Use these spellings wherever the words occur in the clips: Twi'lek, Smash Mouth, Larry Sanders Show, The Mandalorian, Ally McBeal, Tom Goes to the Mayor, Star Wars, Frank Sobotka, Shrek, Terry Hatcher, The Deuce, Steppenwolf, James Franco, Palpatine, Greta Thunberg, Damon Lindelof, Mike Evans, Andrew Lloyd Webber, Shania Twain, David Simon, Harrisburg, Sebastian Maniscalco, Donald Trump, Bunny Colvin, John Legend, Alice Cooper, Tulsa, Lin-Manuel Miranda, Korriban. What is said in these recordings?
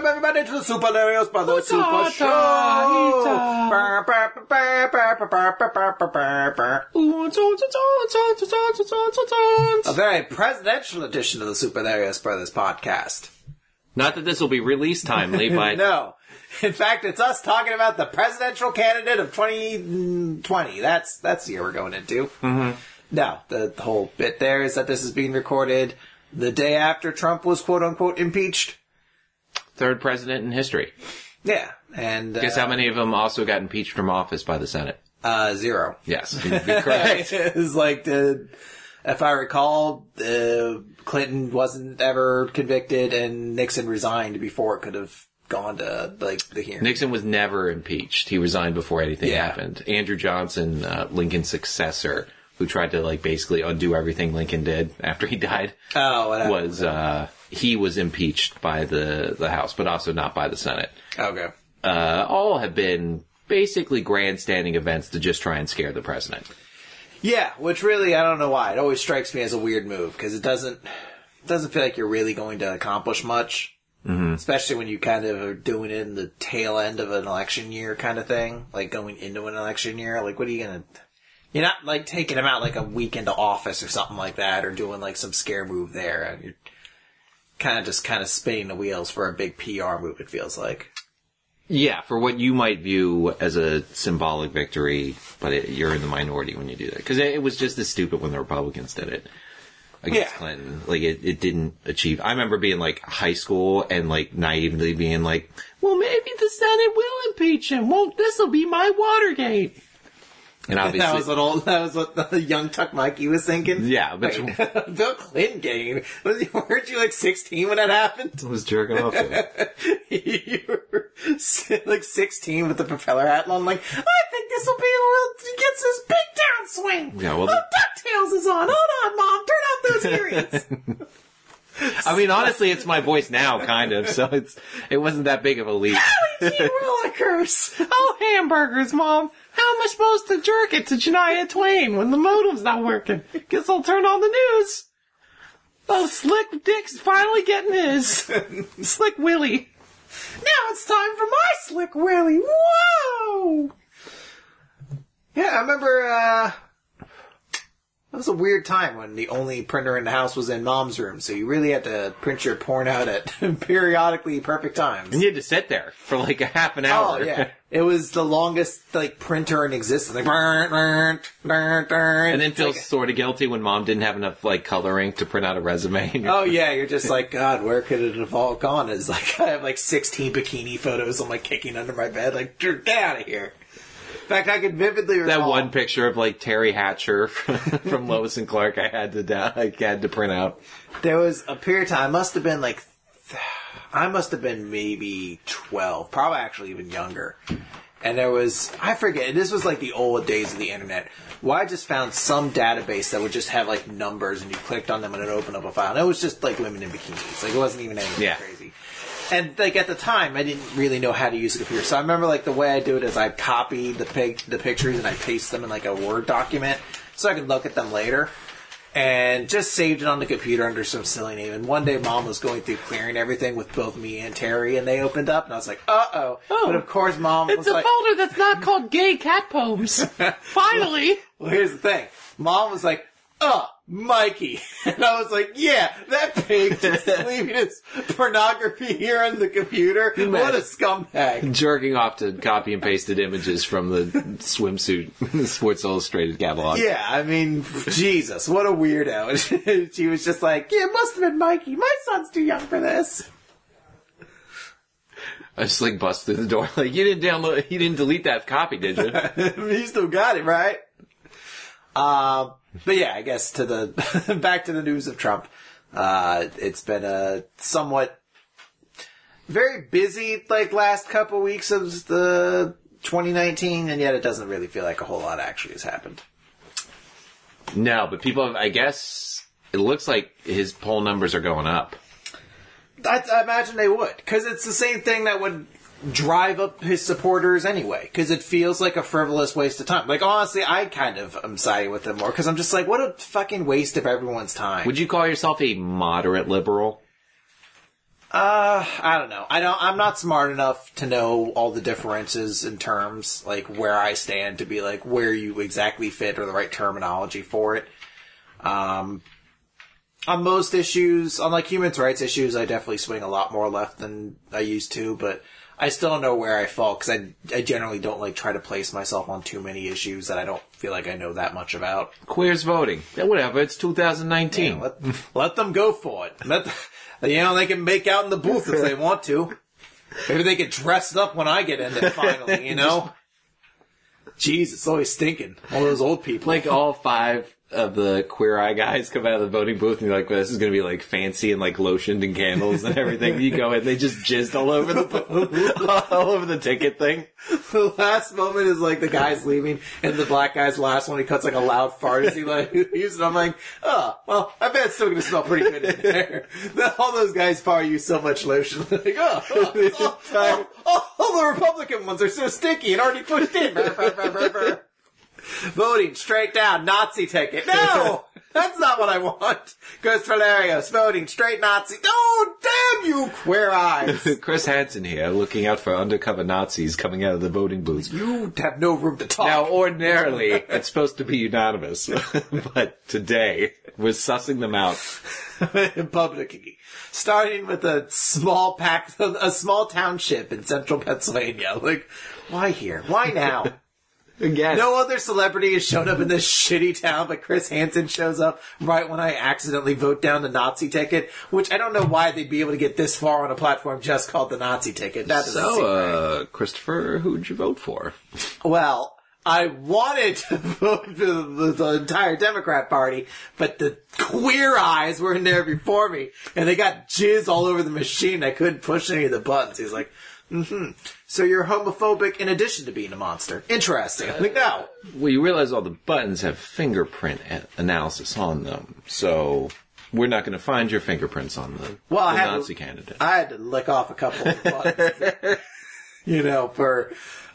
welcome everybody to the Super Larios Brothers Super Show! A very presidential edition of the Super Larios Brothers podcast. Not that this will be released timely, but... No. In fact, it's us talking about the presidential candidate of 2020. That's the year we're going into. Mm-hmm. No, the whole bit there is that this is being recorded the day after Trump was quote-unquote impeached. Third president in history. Yeah. And guess how many of them also got impeached from office by the Senate? Zero. Yes. Correct. It's like the... If I recall, Clinton wasn't ever convicted, and Nixon resigned before it could have gone to like the hearing. Nixon was never impeached; he resigned before anything happened. Andrew Johnson, Lincoln's successor, who tried to like basically undo everything Lincoln did after he died, he was impeached by the House, but also not by the Senate. Okay, all have been basically grandstanding events to just try and scare the president. Yeah, which really, I don't know why. It always strikes me as a weird move, because it doesn't feel like you're really going to accomplish much. Mm-hmm. Especially when you kind of are doing it in the tail end of an election year kind of thing. Like, going into an election year. Like, what are you going to... You're not, like, taking them out, like, a week into office or something like that, or doing, like, some scare move there. You're kind of spinning the wheels for a big PR move, it feels like. Yeah, for what you might view as a symbolic victory, but you're in the minority when you do that. Because it was just as stupid when the Republicans did it against Clinton. Like, it didn't achieve... I remember being, like, high school and, like, naively being like, well, maybe the Senate will impeach him. Won't this'll be my Watergate. And obviously... That was what the young Tuck Mikey was thinking? Yeah, but... The Clinton game. Weren't you, like, 16 when that happened? I was jerking off. You were, like, 16 with the propeller hat on, like, I think this will be where he gets his big downswing! Yeah, well... Oh, DuckTales is on! Hold on, Mom! Turn out those earrings! I mean, honestly, it's my voice now, kind of, so it wasn't that big of a leap. Howie G. roller curse! Oh, hamburgers, Mom! How am I supposed to jerk it to Shania Twain when the modem's not working? Guess I'll turn on the news! Oh, Slick Dick's finally getting his! Slick Willy! Now it's time for my Slick Willy! Whoa! Yeah, I remember, That was a weird time when the only printer in the house was in Mom's room, so you really had to print your porn out at periodically perfect times. And you had to sit there for like a half an hour. Oh, yeah. It was the longest like printer in existence. Like, and then feel like, sort of guilty when Mom didn't have enough like coloring to print out a resume. Oh, yeah. You're just like, God, where could it have all gone? It's like, I have like 16 bikini photos I'm like kicking under my bed. Like, get out of here. In fact, I could vividly recall... That one picture of, like, Terry Hatcher from Lois and Clark I had to print out. There was a period of time, I must have been maybe 12, probably actually even younger. And there was, I forget, this was like the old days of the internet, where I just found some database that would just have, like, numbers, and you clicked on them and it opened up a file. And it was just, like, women in bikinis. Like, it wasn't even anything crazy. And, like, at the time, I didn't really know how to use a computer. So I remember, like, the way I do it is I copy the pictures and I paste them in, like, a Word document so I could look at them later. And just saved it on the computer under some silly name. And one day, Mom was going through clearing everything with both me and Terry, and they opened up. And I was like, uh-oh. Oh, but, of course, Mom was like... It's a folder that's not called Gay Cat Poems. Finally. Well, here's the thing. Mom was like, Mikey. And I was like, yeah, that pig just leaving his pornography here on the computer. What a scumbag. Jerking off to copy and pasted images from the swimsuit Sports Illustrated catalog. Yeah, I mean, Jesus, what a weirdo. She was just like, yeah, it must have been Mikey. My son's too young for this. I just like bust through the door. Like, you didn't delete that copy, did you? You still got it, right? But yeah, I guess back to the news of Trump. It's been a somewhat very busy, like, last couple weeks of the 2019, and yet it doesn't really feel like a whole lot actually has happened. No, but I guess, it looks like his poll numbers are going up. I imagine they would, because it's the same thing that would drive up his supporters anyway, because it feels like a frivolous waste of time. Like, honestly, I kind of am siding with them more, because I'm just like, what a fucking waste of everyone's time. Would you call yourself a moderate liberal? I don't know. I'm not smart enough to know all the differences in terms, like where I stand to be like where you exactly fit or the right terminology for it. On most issues, on like human rights issues, I definitely swing a lot more left than I used to, but I still don't know where I fall because I generally don't like try to place myself on too many issues that I don't feel like I know that much about. Queers voting. Yeah, whatever. It's 2019. Yeah, let them go for it. They can make out in the booth if they want to. Maybe they get dressed up when I get in there finally, you know? Jeez, it's always stinking. All those old people. Like all five of the Queer Eye guys come out of the voting booth and you're like, well, this is going to be like fancy and like lotioned and candles and everything. You go in, they just jizzed all over the booth, all over the ticket thing. The last moment is like the guy's leaving and the black guy's last one, he cuts like a loud fart as he like and I'm like, oh, well, I bet it's still going to smell pretty good in there. All those guys probably use so much lotion. They're like, all the Republican ones are so sticky and already pushed in. Voting straight down, Nazi ticket. No! That's not what I want. Chris Valerios, voting straight Nazi. Oh, damn you, Queer Eyes. Chris Hansen here, looking out for undercover Nazis coming out of the voting booths. You have no room to talk. Now, ordinarily, it's supposed to be unanimous. But today, we're sussing them out. Publicly. Starting with a small township in central Pennsylvania. Like, why here? Why now? Again. No other celebrity has shown up in this shitty town, but Chris Hansen shows up right when I accidentally vote down the Nazi ticket, which I don't know why they'd be able to get this far on a platform just called the Nazi ticket. So, Christopher, who'd you vote for? Well, I wanted to vote for the entire Democrat Party, but the Queer Eyes were in there before me, and they got jizz all over the machine. I couldn't push any of the buttons. He's like, so you're homophobic in addition to being a monster. Interesting. I'm like, no. Well, you realize all the buttons have fingerprint analysis on them, so we're not going to find your fingerprints on them. Well, I had to lick off a couple of buttons,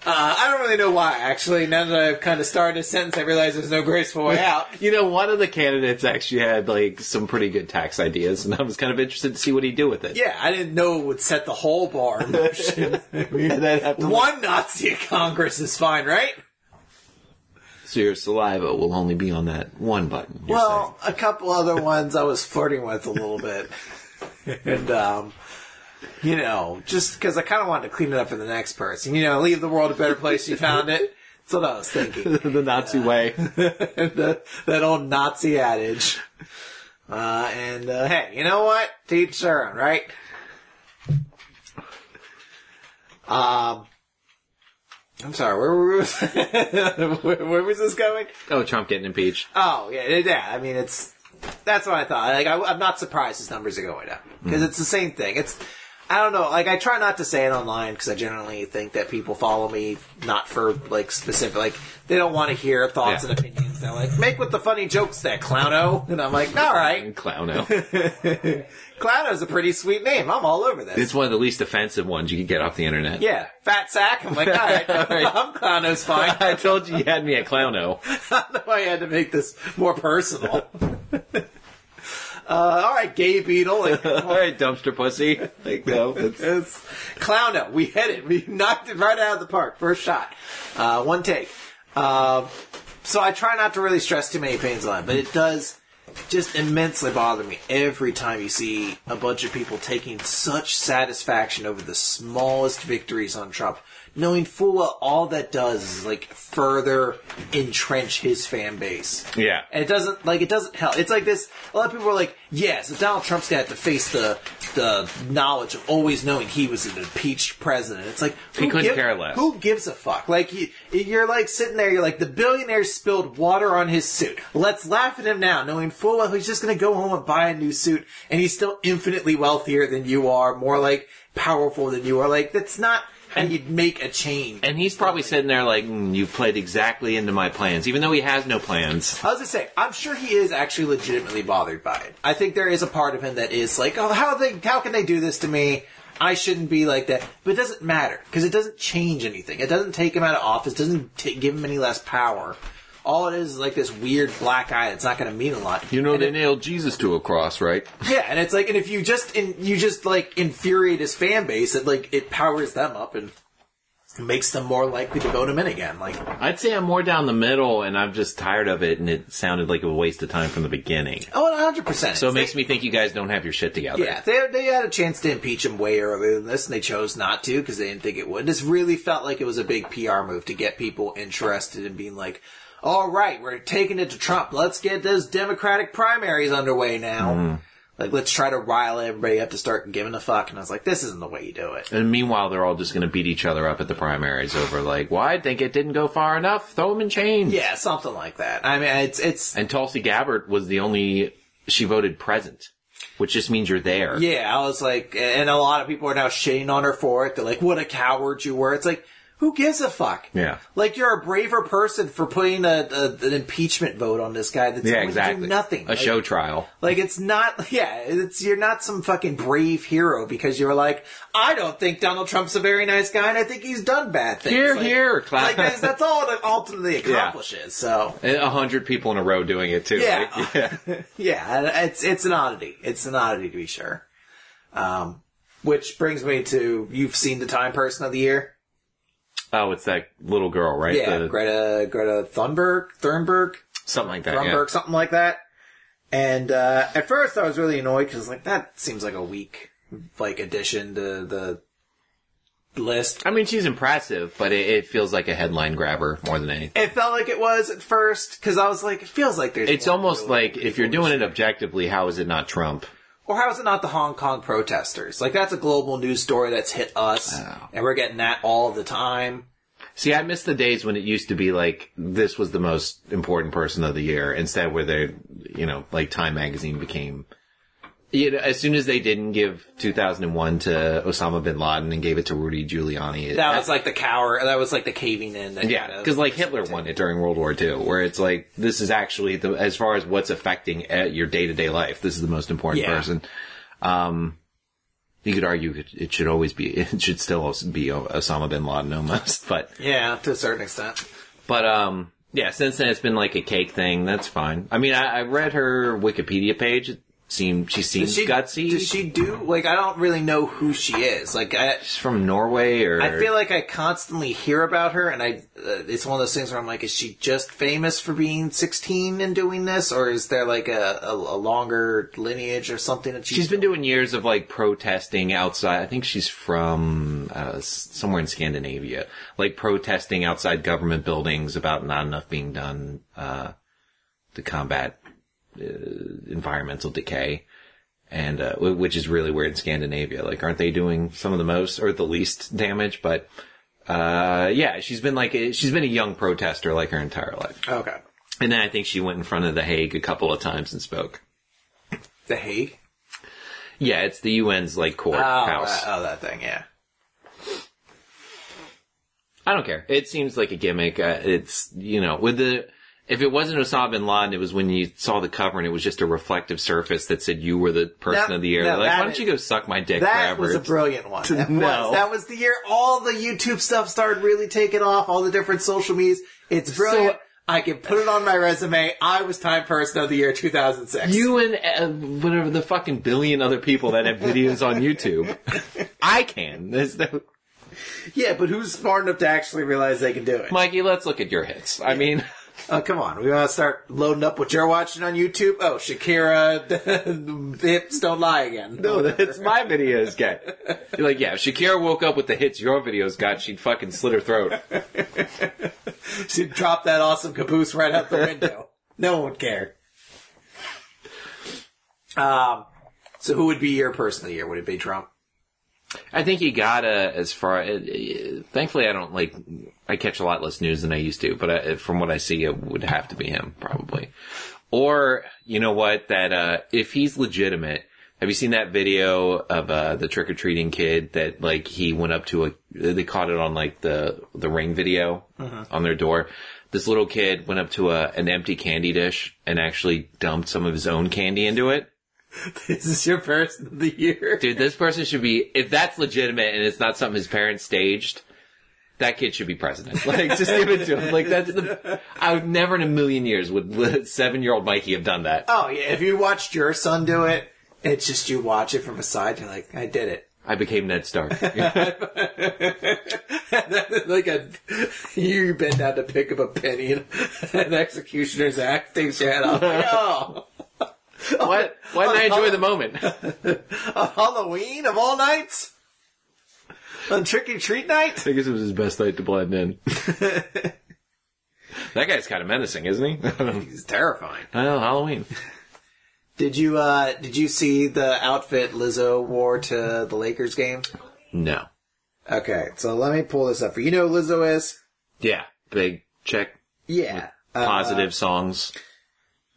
I don't really know why, actually. Now that I've kind of started a sentence, I realize there's no graceful way out. One of the candidates actually had, like, some pretty good tax ideas, and I was kind of interested to see what he'd do with it. Yeah, I didn't know it would set the whole bar in motion. One Nazi at Congress is fine, right? So your saliva will only be on that one button. Well, a couple other ones I was flirting with a little bit. And, just because I kind of wanted to clean it up for the next person. Leave the world a better place you found it. That's what I was thinking. The Nazi way. That old Nazi adage. Hey, you know what? To each their own, right? I'm sorry, where was this going? Oh, Trump getting impeached. Oh, yeah. I mean, that's what I thought. Like, I'm not surprised his numbers are going up. Because it's the same thing. I don't know, like, I try not to say it online because I generally think that people follow me not for, like, specific, like, they don't want to hear thoughts and opinions. They're like, make with the funny jokes there, Clowno. And I'm like, all right. Clowno. Clowno's a pretty sweet name. I'm all over this. It's one of the least offensive ones you can get off the internet. Yeah. Fat sack. I'm like, all right. I'm Clowno's fine. I told you had me at Clowno. I know I had to make this more personal. All right, gay beetle. Like, all right, dumpster pussy. Like, no, it's Clowno. We hit it. We knocked it right out of the park. First shot. One take. So I try not to really stress too many opinions on it, but it does just immensely bother me every time you see a bunch of people taking such satisfaction over the smallest victories on Trump, knowing full well all that does is, like, further entrench his fan base. Yeah. And it doesn't help. It's like this, a lot of people are like, so Donald Trump's gonna have to face the knowledge of always knowing he was an impeached president. It's like, he couldn't care less. Who gives a fuck? Like, you're like sitting there, you're like, the billionaire spilled water on his suit. Let's laugh at him now, knowing full well he's just gonna go home and buy a new suit, and he's still infinitely wealthier than you are, more, like, powerful than you are. Like, that's not... And you'd make a change. And he's probably sitting there like, you played exactly into my plans, even though he has no plans. I was going to say, I'm sure he is actually legitimately bothered by it. I think there is a part of him that is like, oh, how can they do this to me? I shouldn't be like that. But it doesn't matter, because it doesn't change anything. It doesn't take him out of office, doesn't give him any less power. all it is like this weird black eye that's not going to mean a lot. You know, and they nailed Jesus to a cross, right? Yeah, and it's like, and if you just infuriate his fan base, it like it powers them up and makes them more likely to vote him in again. Like, I'd say I'm more down the middle, and I'm just tired of it, and it sounded like a waste of time from the beginning. Oh, 100%. So it makes me think you guys don't have your shit together. Yeah, they had a chance to impeach him way earlier than this, and they chose not to because they didn't think it would. This really felt like it was a big PR move to get people interested in being like, all right, we're taking it to Trump. Let's get those Democratic primaries underway now. Mm. Like, let's try to rile everybody up to start giving a fuck. And I was like, this isn't the way you do it. And meanwhile, they're all just going to beat each other up at the primaries over, like, well, I think it didn't go far enough. Throw them in chains. Yeah, something like that. I mean, it's... And Tulsi Gabbard was the only... She voted present, which just means you're there. Yeah, I was like... And a lot of people are now shitting on her for it. They're like, what a coward you were. It's like, who gives a fuck? Yeah. Like, you're a braver person for putting an impeachment vote on this guy that's going to do nothing. A like, show trial. Like, it's not... Yeah, you're not some fucking brave hero because you were like, I don't think Donald Trump's a very nice guy and I think he's done bad things. Class. Like, that's all it ultimately accomishes, so... 100 people in a row doing it, too, right? It's an oddity. It's an oddity, to be sure. Which brings me to... You've seen the Time Person of the Year? Oh, it's that little girl, right? Yeah, Greta Thunberg? Something like that, something like that. And at first I was really annoyed because like that seems like a weak like addition to the list. I mean, she's impressive, but it feels like a headline grabber more than anything. It felt like it was at first because I was like, it feels like there's... It's almost like if you're doing it objectively, how is it not Trump? Or how is it not the Hong Kong protesters? Like, that's a global news story that's hit us, and we're getting that all the time. See, I miss the days when it used to be like, this was the most important person of the year. Instead, where they, you know, like Time Magazine became... You know, as soon as they didn't give 2001 to Osama bin Laden and gave it to Rudy Giuliani... That was like the caving in. Yeah, because like Hitler won it during World War II, where it's like, this is actually, as far as what's affecting your day-to-day life, this is the most important person. You could argue it should still be Osama bin Laden almost, but... Yeah, to a certain extent. But, yeah, since then it's been like a cake thing, that's fine. I mean, I read her Wikipedia page... She seems gutsy. Does she do... Like, I don't really know who she is. Like, she's from Norway, or... I feel like I constantly hear about her, and it's one of those things where I'm like, is she just famous for being 16 and doing this? Or is there, like, a longer lineage or something that She's been doing years of, like, protesting outside... I think she's from somewhere in Scandinavia. Like, protesting outside government buildings about not enough being done to combat... environmental decay, and which is really weird in Scandinavia. Like, aren't they doing some of the most or the least damage? But yeah, she's been a young protester like her entire life. Okay, and then I think she went in front of The Hague a couple of times and spoke. The Hague? Yeah, it's the UN's like court house. That thing, yeah. I don't care. It seems like a gimmick. It's If it wasn't Osama bin Laden, it was when you saw the cover and it was just a reflective surface that said you were the person of the year. Like, why don't you go suck my dick forever? That was a brilliant one. That was the year all the YouTube stuff started really taking off, all the different social medias. It's brilliant. So, I can put it on my resume. I was Time Person of the Year 2006. You and whatever the fucking billion other people that have videos on YouTube. I can. Yeah, but who's smart enough to actually realize they can do it? Mikey, let's look at your hits. I mean... Oh, come on. We want to start loading up what you're watching on YouTube? Oh, Shakira, the hips don't lie again. No, that's my videos got. You're like, yeah, if Shakira woke up with the hits your videos got, she'd fucking slit her throat. She'd drop that awesome caboose right out the window. No one would care. So who would be your person of the year? Would it be Trump? I think you gotta, thankfully I don't I catch a lot less news than I used to, but from what I see, it would have to be him, probably. Or, you know what, if he's legitimate, have you seen that video of, the trick-or-treating kid that, like, he went up to they caught it on, like, the Ring video on their door? This little kid went up to an empty candy dish and actually dumped some of his own candy into it. This is your person of the year. Dude, this person should be, if that's legitimate and it's not something his parents staged, that kid should be president. Like, just give it to him. Like, that's the... I would never in a million years would 7-year-old Mikey have done that. Oh, yeah. If you watched your son do it, it's just you watch it from a side, you're like, I did it. I became Ned Stark. Like a... You bend down to pick up a penny and an executioner's axe takes your head off. Like, oh! What? Why didn't I enjoy the moment? On Halloween of all nights? On trick or treat night? I guess it was his best night to blend in. That guy's kind of menacing, isn't he? He's terrifying. I know, Halloween. Did you see the outfit Lizzo wore to the Lakers game? No. Okay, so let me pull this up for you. You know who Lizzo is? Yeah, big chick. Yeah, positive songs.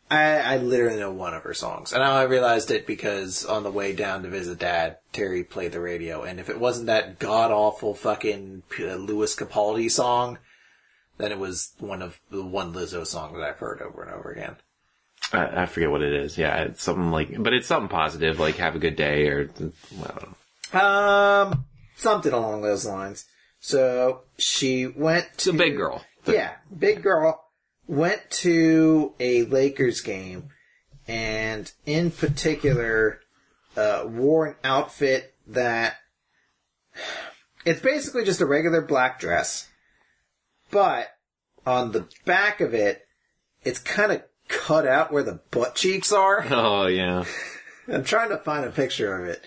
I literally know one of her songs. And I realized it because on the way down to visit Dad, Terry played the radio. And if it wasn't that god-awful fucking Lewis Capaldi song, then it was one of the one Lizzo song that I've heard over and over again. I forget what it is. Yeah, it's something like... But it's something positive, like have a good day or... I don't know. Something along those lines. So, she went to... It's a big girl. Yeah, big girl. Went to a Lakers game, and in particular, wore an outfit that... It's basically just a regular black dress, but on the back of it, it's kind of cut out where the butt cheeks are. Oh, yeah. I'm trying to find a picture of it.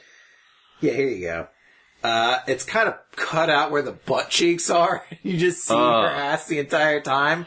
Yeah, here you go. It's kind of cut out where the butt cheeks are. You just see her ass the entire time.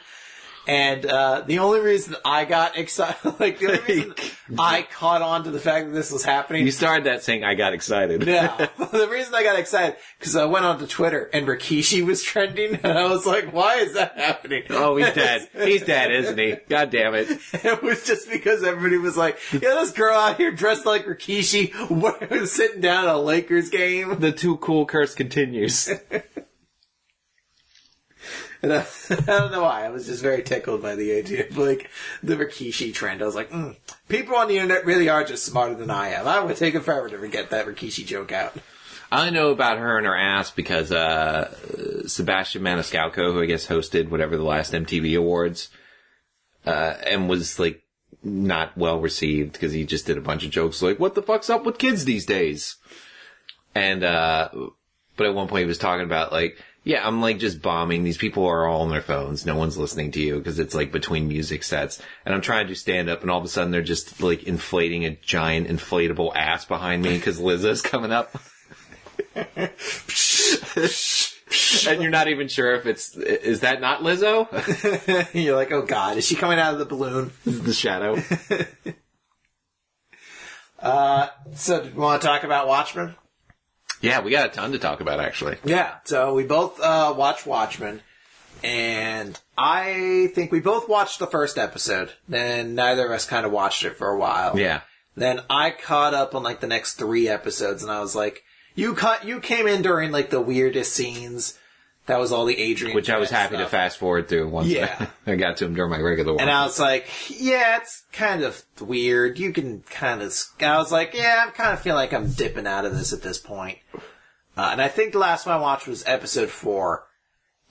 And the only reason I got excited, like the only reason I caught on to the fact that this was happening. You started that saying I got excited. Yeah, the reason I got excited because I went onto Twitter and Rikishi was trending, and I was like, "Why is that happening?" Oh, he's dead. He's dead, isn't he? God damn it! It was just because everybody was like, "Yeah, this girl out here dressed like Rikishi, sitting down at a Lakers game." The too cool curse continues. And I don't know why. I was just very tickled by the idea of, like, the Rikishi trend. I was like, people on the internet really are just smarter than I am. I would take it forever to get that Rikishi joke out. I know about her and her ass because Sebastian Maniscalco, who I guess hosted whatever the last MTV Awards, and was, like, not well-received because he just did a bunch of jokes like, what the fuck's up with kids these days? And, but at one point he was talking about, like, yeah, I'm, like, just bombing. These people are all on their phones. No one's listening to you because it's, like, between music sets. And I'm trying to stand up, and all of a sudden they're just, like, inflating a giant inflatable ass behind me because Lizzo's coming up. And you're not even sure if it's... Is that not Lizzo? You're like, oh, God, is she coming out of the balloon? The shadow. So, do you want to talk about Watchmen? Yeah, we got a ton to talk about, actually. Yeah, so we both watched Watchmen, and I think we both watched the first episode, then neither of us kind of watched it for a while. Yeah. Then I caught up on, like, the next 3 episodes, and I was like, you came in during, like, the weirdest scenes. That was all the Adrian Which I was happy stuff. To fast forward through once yeah. I got to him during my regular watch. And I was like, yeah, it's kind of weird. You can kind of... I was like, yeah, I kind of feel like I'm dipping out of this at this point. And I think the last one I watched was episode 4.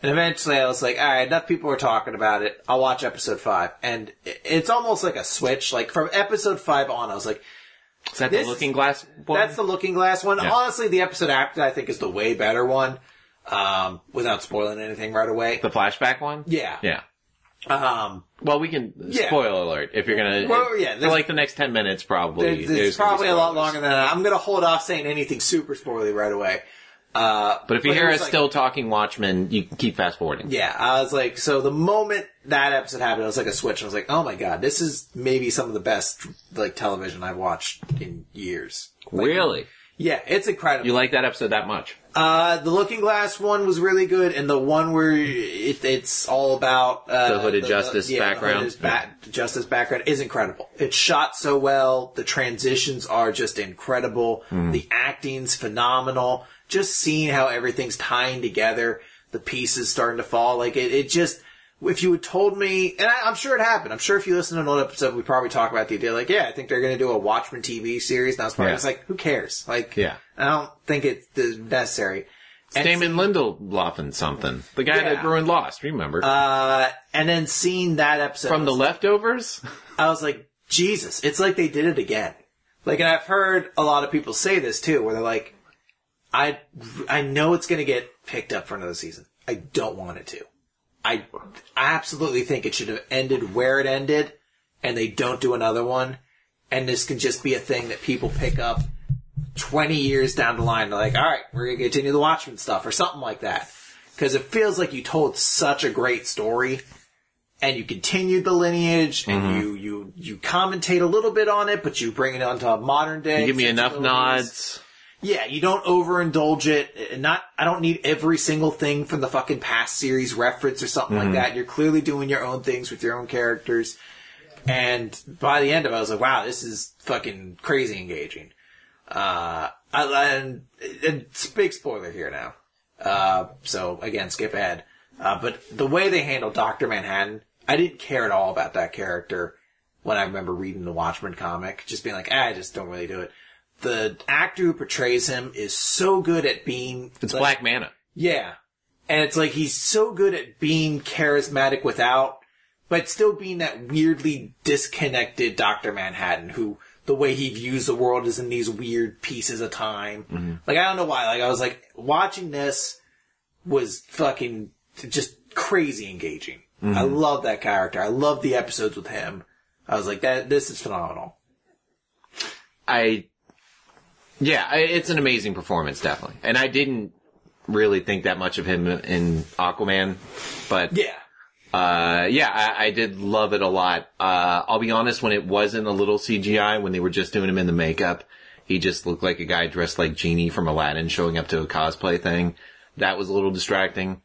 And eventually I was like, all right, enough people are talking about it. I'll watch episode 5. And it's almost like a switch. Like, from episode 5 on, I was like... Is that the Looking Glass one? That's the Looking Glass one. Yeah. Honestly, the episode after, I think, is the way better one. Without spoiling anything right away. The flashback one? Yeah. Yeah. Well, we can... Yeah. Spoiler alert. If you're gonna... Well, yeah. For like the next 10 minutes, probably. There's probably a lot longer than that. I'm gonna hold off saying anything super spoilery right away. But if you hear us, like, still talking Watchmen, you can keep fast forwarding. Yeah. I was like... So the moment that episode happened, it was like a switch. I was like, oh my God, this is maybe some of the best, like, television I've watched in years. Like, really? Yeah, it's incredible. You like that episode that much? The Looking Glass one was really good, and the one where it's all about... the Hooded Justice background. The Hooded Justice background is incredible. It's shot so well. The transitions are just incredible. Mm. The acting's phenomenal. Just seeing how everything's tying together, the pieces starting to fall. Like, it just... If you had told me... And I'm sure it happened. I'm sure if you listen to an old episode, we probably talk about the idea. Like, yeah, I think they're going to do a Watchmen TV series. And I was probably just like, who cares? Like, yeah. I don't think it's necessary. Damon Lindelof and something. The guy that ruined Lost, remember? And then seeing that episode. From The Leftovers? I was like, Jesus, it's like they did it again. Like, and I've heard a lot of people say this too, where they're like, I know it's going to get picked up for another season. I don't want it to. I absolutely think it should have ended where it ended, and they don't do another one. And this can just be a thing that people pick up 20 years down the line. They're like, all right, we're going to continue the Watchmen stuff or something like that. Because it feels like you told such a great story, and you continued the lineage, and you commentate a little bit on it, but you bring it onto modern day. You give me enough nods. Yeah, you don't overindulge it. I don't need every single thing from the fucking past series reference or something like that. You're clearly doing your own things with your own characters. And by the end of it, I was like, wow, this is fucking crazy engaging. And it's a big spoiler here now. So again, skip ahead. But the way they handled Dr. Manhattan, I didn't care at all about that character when I remember reading the Watchmen comic. Just being like, I just don't really do it. The actor who portrays him is so good at being... It's like, Black Manta. Yeah. And it's like, he's so good at being charismatic without, but still being that weirdly disconnected Dr. Manhattan, who, the way he views the world is in these weird pieces of time. Like, I don't know why. Like, I was like, watching this was fucking just crazy engaging. I love that character. I love the episodes with him. I was like, this is phenomenal. Yeah, it's an amazing performance, definitely. And I didn't really think that much of him in Aquaman, but... Yeah. I did love it a lot. I'll be honest, when it wasn't a little CGI, when they were just doing him in the makeup, he just looked like a guy dressed like Genie from Aladdin showing up to a cosplay thing. That was a little distracting.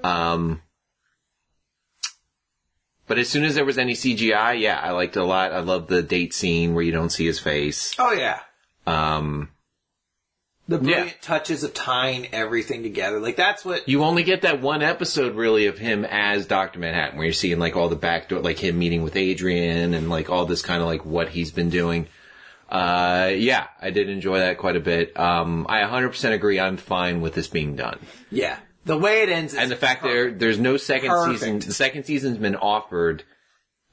But as soon as there was any CGI, yeah, I liked it a lot. I loved the date scene where you don't see his face. Oh, yeah. The brilliant touches of tying everything together. Like, that's what... You only get that one episode, really, of him as Dr. Manhattan, where you're seeing, like, all the backdoor... Like, him meeting with Adrian, and, like, all this kind of, like, what he's been doing. I did enjoy that quite a bit. I 100% agree. I'm fine with this being done. Yeah. The way it ends is... And the fact there's no second season... The second season's been offered,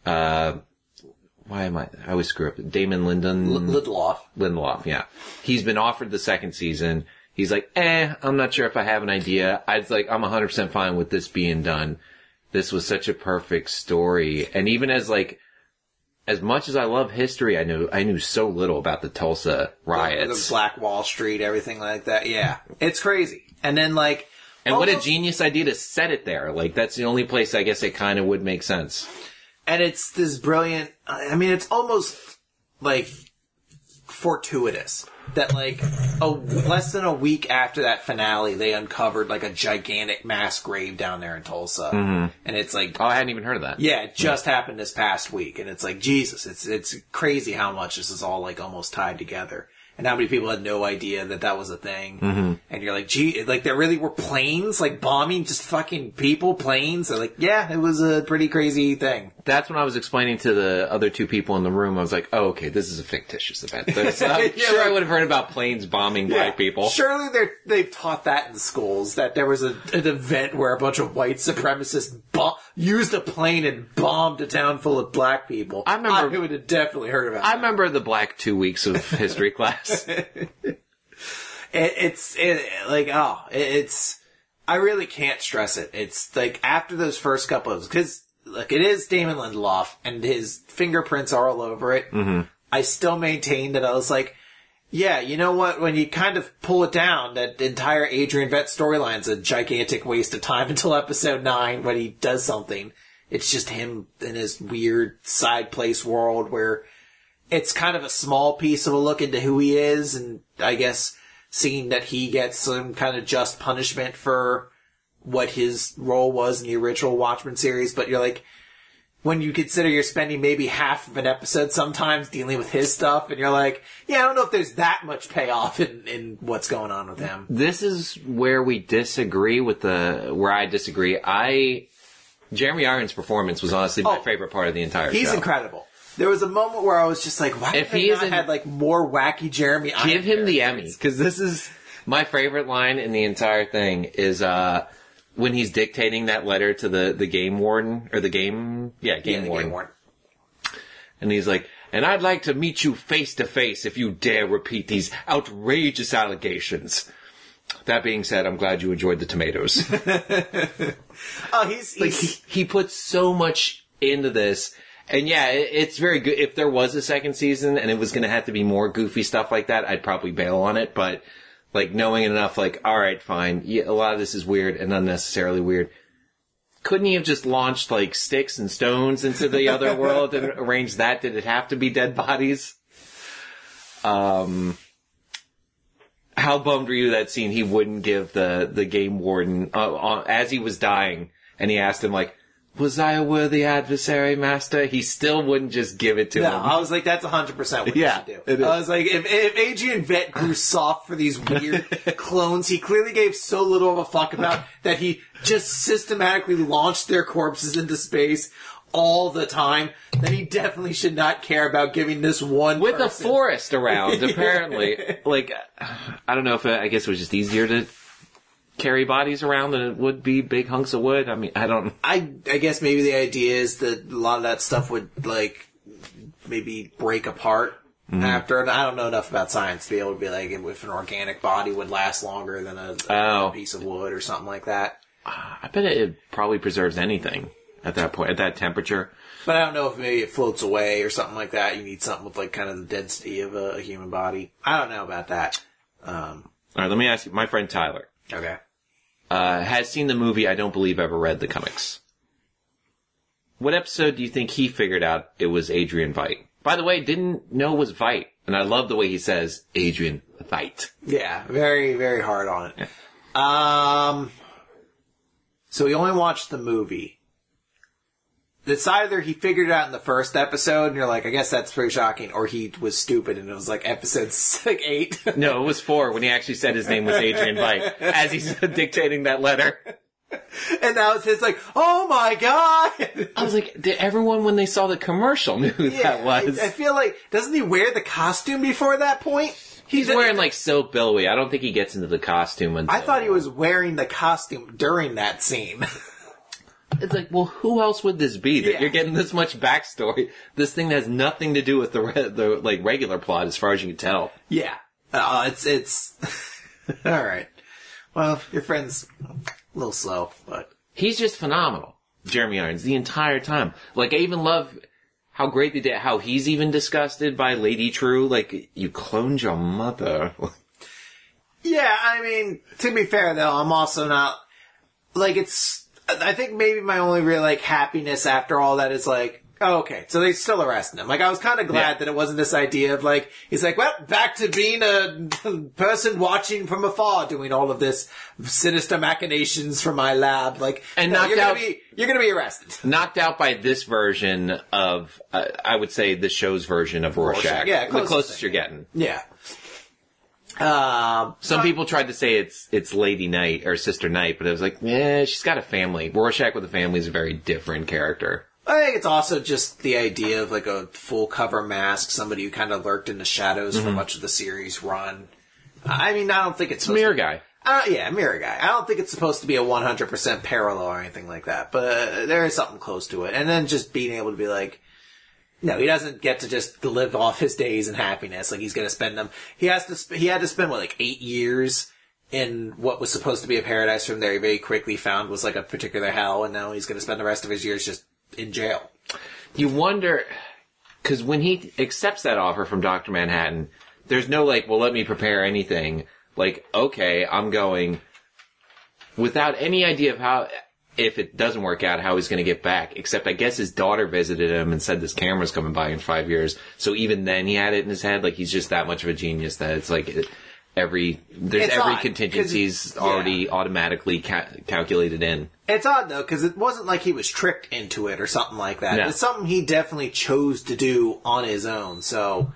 Why am I? I always screw up. Damon Lindelof. Lindelof, yeah. He's been offered the second season. He's like, I'm not sure if I have an idea. I was like, I'm 100% fine with this being done. This was such a perfect story. And even as like, as much as I love history, I knew so little about the Tulsa riots. The Black Wall Street, everything like that. Yeah. It's crazy. And then like. And what a genius idea to set it there. Like, that's the only place I guess it kind of would make sense. And it's this brilliant, I mean, it's almost, like, fortuitous that, like, less than a week after that finale, they uncovered, like, a gigantic mass grave down there in Tulsa. And it's like... Oh, I hadn't even heard of that. Yeah, it just happened this past week. And it's like, Jesus, it's crazy how much this is all, like, almost tied together. And how many people had no idea that that was a thing. And you're like, gee, like, there really were planes, like, bombing just fucking people, planes. They're like, yeah, it was a pretty crazy thing. That's when I was explaining to the other two people in the room. I was like, oh, okay, this is a fictitious event. So I'm sure I would have heard about planes bombing black people. Surely they've taught that in schools, that there was an event where a bunch of white supremacists used a plane and bombed a town full of black people. I would have definitely heard about that. I remember the black 2 weeks of history class. I really can't stress it. It's like after those first couple of, because look, it is Damon Lindelof and his fingerprints are all over it. I still maintain that I was like, yeah, you know what? When you kind of pull it down, that entire Adrian Veidt storyline's a gigantic waste of time until episode 9 when he does something. It's just him in his weird side place world where. It's kind of a small piece of a look into who he is, and I guess seeing that he gets some kind of just punishment for what his role was in the original Watchmen series, but you're like, when you consider you're spending maybe half of an episode sometimes dealing with his stuff, and you're like, yeah, I don't know if there's that much payoff in what's going on with him. This is where we disagree where I disagree. Jeremy Irons' performance was honestly my favorite part of the entire show. He's incredible. There was a moment where I was just like, why if he not had, like, more wacky Jeremy Irons? Give him the Emmy, because this is... My favorite line in the entire thing is when he's dictating that letter to the game warden, or the game... Yeah, game warden. And he's like, and I'd like to meet you face to face if you dare repeat these outrageous allegations. That being said, I'm glad you enjoyed the tomatoes. Oh, he puts so much into this. And yeah, it's very good. If there was a second season and it was going to have to be more goofy stuff like that, I'd probably bail on it. But like knowing it enough, like, all right, fine. Yeah, a lot of this is weird and unnecessarily weird. Couldn't he have just launched like sticks and stones into the other world and arranged that? Did it have to be dead bodies? How bummed were you that scene he wouldn't give the game warden, as he was dying, and he asked him, like, was I a worthy adversary, master? He still wouldn't just give it to him. No, I was like, that's 100% what you should do. I was like, if Adrian Veidt grew soft for these weird clones he clearly gave so little of a fuck about that he just systematically launched their corpses into space all the time, then he definitely should not care about giving this one with person. A forest around, apparently. Like, I don't know if I guess it was just easier to carry bodies around than it would be big hunks of wood. I mean, I don't... I guess maybe the idea is that a lot of that stuff would, like, maybe break apart after, and I don't know enough about science to be able to be like, if an organic body would last longer than a piece of wood or something like that. I bet it probably preserves anything. At that point, at that temperature. But I don't know if maybe it floats away or something like that. You need something with, like, kind of the density of a human body. I don't know about that. All right, let me ask you. My friend Tyler. Okay. Has seen the movie, I don't believe ever read the comics. What episode do you think he figured out it was Adrian Veidt? By the way, didn't know it was Veidt. And I love the way he says Adrian Veidt. Yeah, very, very hard on it. Yeah. So he only watched the movie. It's either he figured it out in the first episode, and you're like, I guess that's pretty shocking, or he was stupid, and it was like episode 8. No, it was 4 when he actually said his name was Adrian Veidt, as he's dictating that letter. And that was his, like, oh my god! I was like, did everyone, when they saw the commercial, knew who that was? I feel like, doesn't he wear the costume before that point? He's wearing, like, so billowy. I don't think he gets into the costume until... I thought he was wearing the costume during that scene. It's like, well, who else would this be that you're getting this much backstory? This thing that has nothing to do with the regular plot, as far as you can tell. Yeah, it's all right. Well, your friend's a little slow, but he's just phenomenal, Jeremy Irons, the entire time. Like, I even love how great they did. How he's even disgusted by Lady Trieu. Like, you cloned your mother. Yeah, I mean, to be fair though, I'm also not like it's. I think maybe my only real, like, happiness after all that is, like, oh, okay, so they still arrested him. Like, I was kind of glad that it wasn't this idea of, like, he's like, well, back to being a person watching from afar doing all of this sinister machinations from my lab. Like, and no, you're going to be arrested. Knocked out by this version of, I would say, the show's version of Rorschach. Yeah, the closest you're getting. Yeah. Some people tried to say it's Lady Knight or Sister Knight, but it was like, yeah, she's got a family. Rorschach with a family is a very different character. I think it's also just the idea of, like, a full cover mask, somebody who kind of lurked in the shadows for much of the series run. I mean, I don't think it's mirror guy. Mirror guy. I don't think it's supposed to be a 100% parallel or anything like that, but there is something close to it. And then just being able to be like, no, he doesn't get to just live off his days in happiness. Like, he's going to spend them. He had to spend, what, like, 8 years in what was supposed to be a paradise from there. He very quickly found was, like, a particular hell, and now he's going to spend the rest of his years just in jail. You wonder, because when he accepts that offer from Dr. Manhattan, there's no, like, well, let me prepare anything. Like, okay, I'm going without any idea of how... if it doesn't work out, how he's going to get back. Except I guess his daughter visited him and said this camera's coming by in 5 years. So even then he had it in his head. Like, he's just that much of a genius that it's like every contingency's already automatically calculated in. It's odd, though, because it wasn't like he was tricked into it or something like that. No. It's something he definitely chose to do on his own. So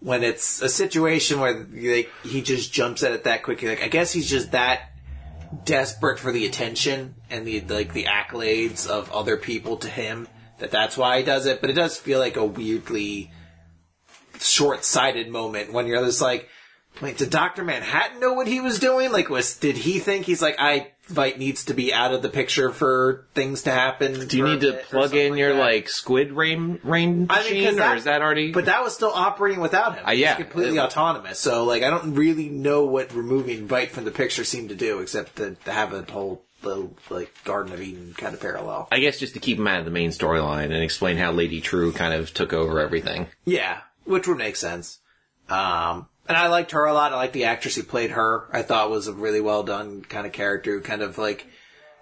when it's a situation where he just jumps at it that quickly, like, I guess he's just that desperate for the attention and the accolades of other people to him, that's why he does it. But it does feel like a weirdly short-sighted moment when you're just like, Wait, did Dr. Manhattan know what he was doing? Like, did he think he's like, Veidt needs to be out of the picture for things to happen? Do you need to plug in your like squid rain machine, or is that already? But that was still operating without him. Yeah, completely autonomous. So like, I don't really know what removing Veidt from the picture seemed to do, except to have a whole like Garden of Eden kind of parallel. I guess just to keep him out of the main storyline and explain how Lady Trieu kind of took over everything. Yeah, which would make sense. And I liked her a lot. I liked the actress who played her. I thought was a really well done kind of character who kind of like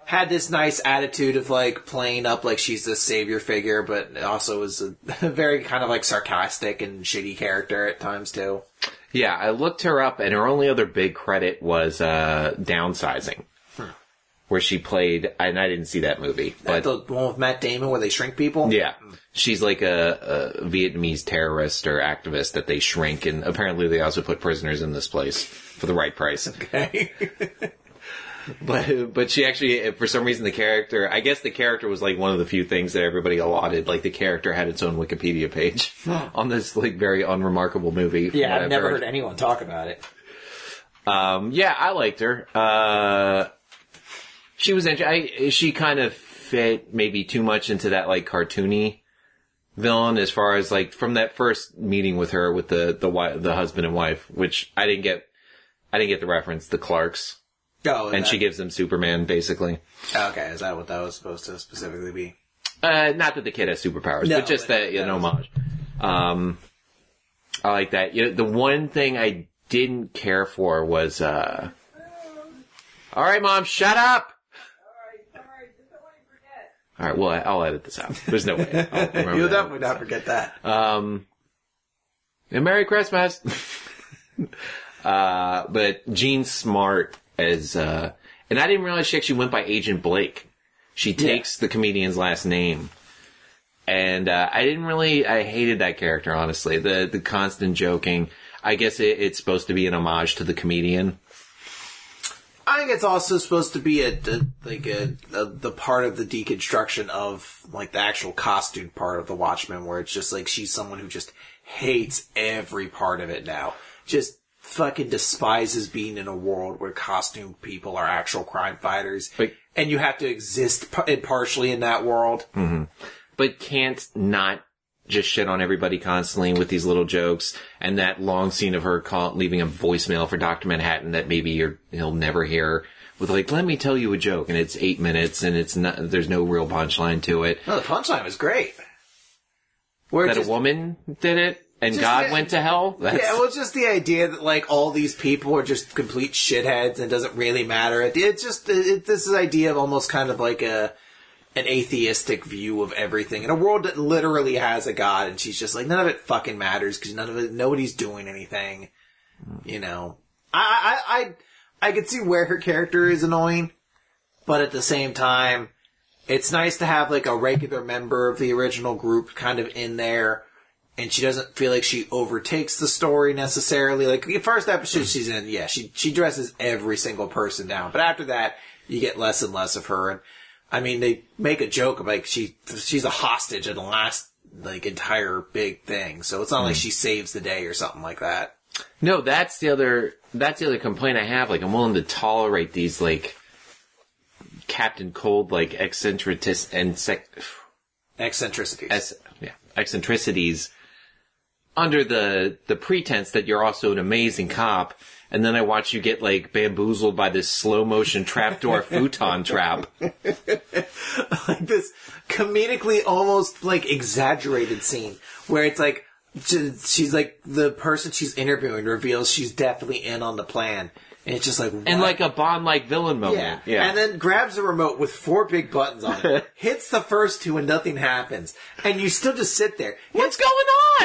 had this nice attitude of like playing up like she's this savior figure, but also was a very kind of like sarcastic and shitty character at times too. Yeah, I looked her up and her only other big credit was Downsizing. Where she played, and I didn't see that movie. But the one with Matt Damon where they shrink people? Yeah. She's like a Vietnamese terrorist or activist that they shrink, and apparently they also put prisoners in this place for the right price. Okay. But she actually, for some reason, the character, I guess the character was like one of the few things that everybody allotted. Like the character had its own Wikipedia page on this like very unremarkable movie. Yeah, I've never heard anyone talk about it. Yeah, I liked her. She was she kind of fit maybe too much into that like cartoony villain as far as like from that first meeting with her with the husband and wife, which I didn't get the reference, the Clarks. Oh, and she gives them Superman basically. Okay, is that what that was supposed to specifically be? Not that the kid has superpowers, but just that an homage. I like that. You know, the one thing I didn't care for was all right, Mom, shut up. All right, well, I'll edit this out. There's no way. You'll definitely not forget that. And Merry Christmas. But Jean Smart as... and I didn't realize she actually went by Agent Blake. She takes the comedian's last name. And I hated that character, honestly. The constant joking. I guess it's supposed to be an homage to the comedian. I think it's also supposed to be the part of the deconstruction of like the actual costume part of the Watchmen, where it's just like she's someone who just hates every part of it now, just fucking despises being in a world where costumed people are actual crime fighters, and you have to exist partially in that world, but can't not just shit on everybody constantly with these little jokes, and that long scene of her leaving a voicemail for Dr. Manhattan that maybe he'll never hear, with like, let me tell you a joke, and it's 8 minutes, and it's not, there's no real punchline to it. No, the punchline was great. A woman did it, and God went to hell? It's just the idea that like all these people are just complete shitheads, and it doesn't really matter. This is the idea of almost kind of like an atheistic view of everything in a world that literally has a God, and she's just like, none of it fucking matters because nobody's doing anything. You know, I could see where her character is annoying, but at the same time, it's nice to have like a regular member of the original group kind of in there, and she doesn't feel like she overtakes the story necessarily. Like the first episode she's in, she dresses every single person down, but after that, you get less and less of her. And I mean, they make a joke of like she's a hostage in the last like entire big thing, so it's not like she saves the day or something like that. No, that's the other complaint I have. Like, I'm willing to tolerate these like Captain Cold like eccentricities. Eccentricities under the pretense that you're also an amazing cop. And then I watch you get, like, bamboozled by this slow-motion trapdoor futon trap. Like this comedically almost, like, exaggerated scene where it's, like, she's, like, the person she's interviewing reveals she's definitely in on the plan. And it's just like, what? And like a Bond-like villain moment. Yeah. And then grabs a remote with 4 big buttons on it, hits the first 2 and nothing happens. And you still just sit there. What's going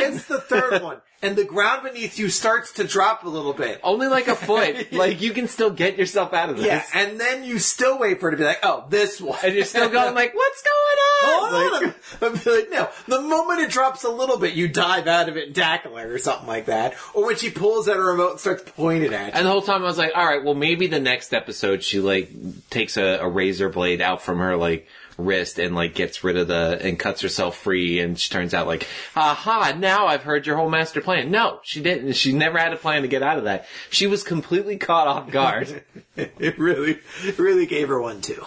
on? Hits the third one. And the ground beneath you starts to drop a little bit. Only like a foot. Like, you can still get yourself out of this. Yeah, and then you still wait for it to be like, oh, this one. And you're still going like, what's going on? Hold on. Like, no. The moment it drops a little bit, you dive out of it and tackle her or something like that. Or when she pulls at her remote and starts pointing at you. And the whole time I was like, all right, well, maybe the next episode she, like, takes a razor blade out from her, like, wrist and like gets rid of the, and cuts herself free, and she turns out like, aha, now I've heard your whole master plan. No, she didn't. She never had a plan to get out of that. She was completely caught off guard. It really gave her one too.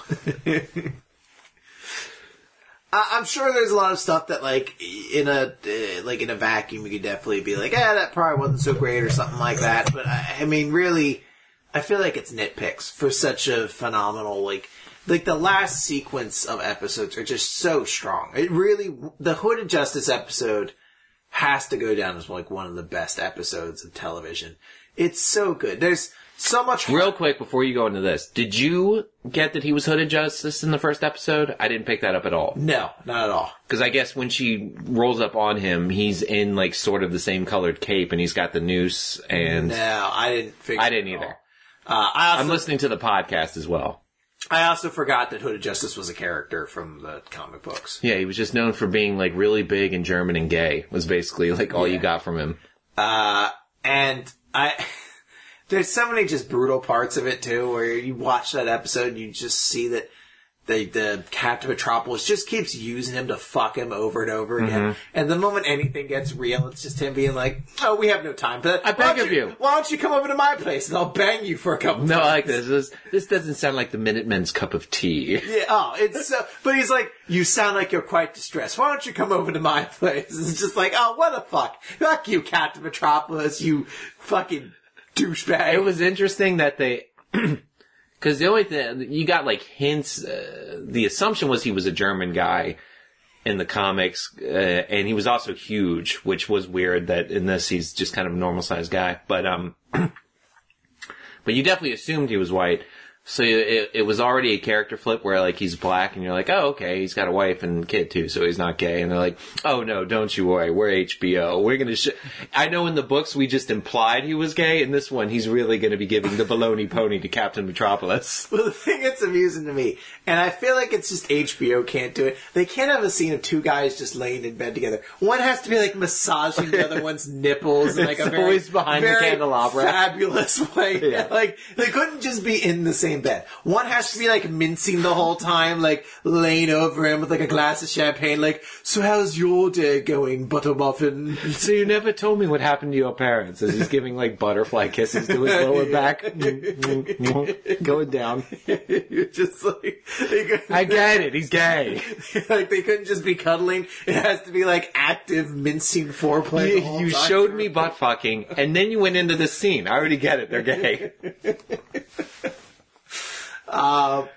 I'm sure there's a lot of stuff that, like, in a vacuum, you could definitely be like, that probably wasn't so great or something like that. But, I mean, really, I feel like it's nitpicks for such a phenomenal, like, the last sequence of episodes are just so strong. It really, the Hooded Justice episode has to go down as, like, one of the best episodes of television. It's so good. There's so much... Real quick, before you go into this, did you get that he was Hooded Justice in the first episode? I didn't pick that up at all. No, not at all. Because I guess when she rolls up on him, he's in, like, sort of the same colored cape, and he's got the noose, and... No, I didn't figure I didn't it either. I'm listening to the podcast as well. I also forgot that Hooded Justice was a character from the comic books. Yeah, he was just known for being, like, really big and German and gay, was basically, like, all you got from him. There's so many just brutal parts of it, too, where you watch that episode and you just see that the Captain Metropolis just keeps using him to fuck him over and over again. Mm-hmm. And the moment anything gets real, it's just him being like, oh, we have no time for that. I beg of you. Why don't you come over to my place and I'll bang you for a couple times. No, I like this. This doesn't sound like the Minutemen's cup of tea. Yeah, it's so... But he's like, you sound like you're quite distressed. Why don't you come over to my place? It's just like, oh, what the fuck? Fuck you, Captain Metropolis, you fucking... douchebag. It was interesting that they, because the only thing you got like hints. The assumption was he was a German guy in the comics, and he was also huge, which was weird. That in this, he's just kind of a normal sized guy, but you definitely assumed he was white. So it was already a character flip where like he's black, and you're like, oh okay, he's got a wife and kid too, so he's not gay. And they're like, oh no, don't you worry, we're HBO, we're gonna. I know in the books we just implied he was gay, in this one he's really gonna be giving the baloney pony to Captain Metropolis. Well, the thing that's amusing to me, and I feel like it's just HBO can't do it. They can't have a scene of two guys just laying in bed together. One has to be like massaging the other one's nipples, and like it's a very, behind very the candelabra, fabulous way. Yeah. Like they couldn't just be in the same bed. One has to be like mincing the whole time, like laying over him with like a glass of champagne, like, so how's your day going, butter muffin? So you never told me what happened to your parents, as he's giving like butterfly kisses to his lower back. Going down. You're just like, I get it, he's gay. Like they couldn't just be cuddling. It has to be like active mincing foreplay. You showed me butt fucking and then you went into this scene. I already get it, they're gay. But I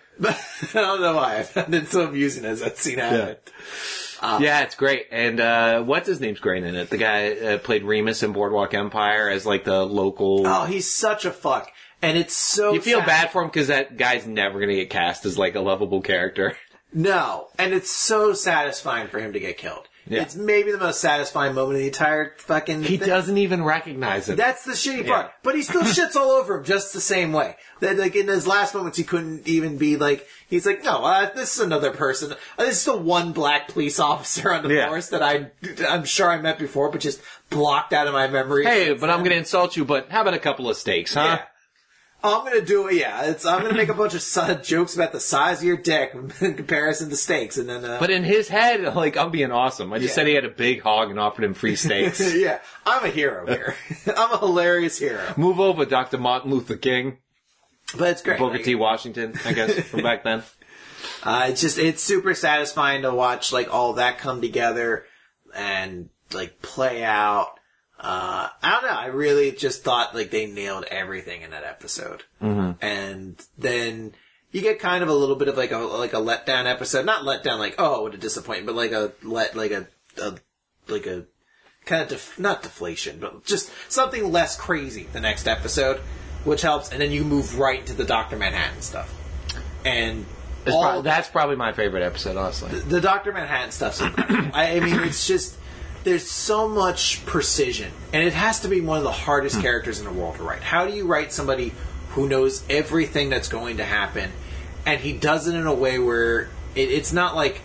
don't know why I found it so amusing as that scene happened. Yeah. Yeah, it's great. And what's his name's great in it? The guy played Remus in Boardwalk Empire as like the local. Oh, he's such a fuck, and it's so. You feel bad for him because that guy's never going to get cast as like a lovable character. No, and it's so satisfying for him to get killed. Yeah. It's maybe the most satisfying moment in the entire fucking thing. He doesn't even recognize him. That's the shitty part. Yeah. But he still shits all over him just the same way. That, like, in his last moments, he couldn't even be like... He's like, no, this is another person. This is the one black police officer on the force that I'm sure I met before, but just blocked out of my memory. Hey, but I'm going to insult you, but how about a couple of steaks, huh? Yeah. I'm going to do it, I'm going to make a bunch of jokes about the size of your dick in comparison to steaks. And then, but in his head, like, I'm being awesome. I just said he had a big hog and offered him free steaks. I'm a hero here. I'm a hilarious hero. Move over, Dr. Martin Luther King. But it's great. Booker T. Washington, I guess, from back then. It's super satisfying to watch, like, all that come together and, like, play out. I don't know. I really just thought like they nailed everything in that episode. Mm-hmm. And then you get kind of a little bit of like a letdown episode. Not letdown, like, oh, what a disappointment, but like a kind of not deflation, but just something less crazy the next episode, which helps. And then you move right into the Dr. Manhattan stuff. And that's probably my favorite episode, honestly. The Dr. Manhattan stuff's incredible. I mean, it's just, there's so much precision, and it has to be one of the hardest characters in the world to write. How do you write somebody who knows everything that's going to happen, and he does it in a way where it's not like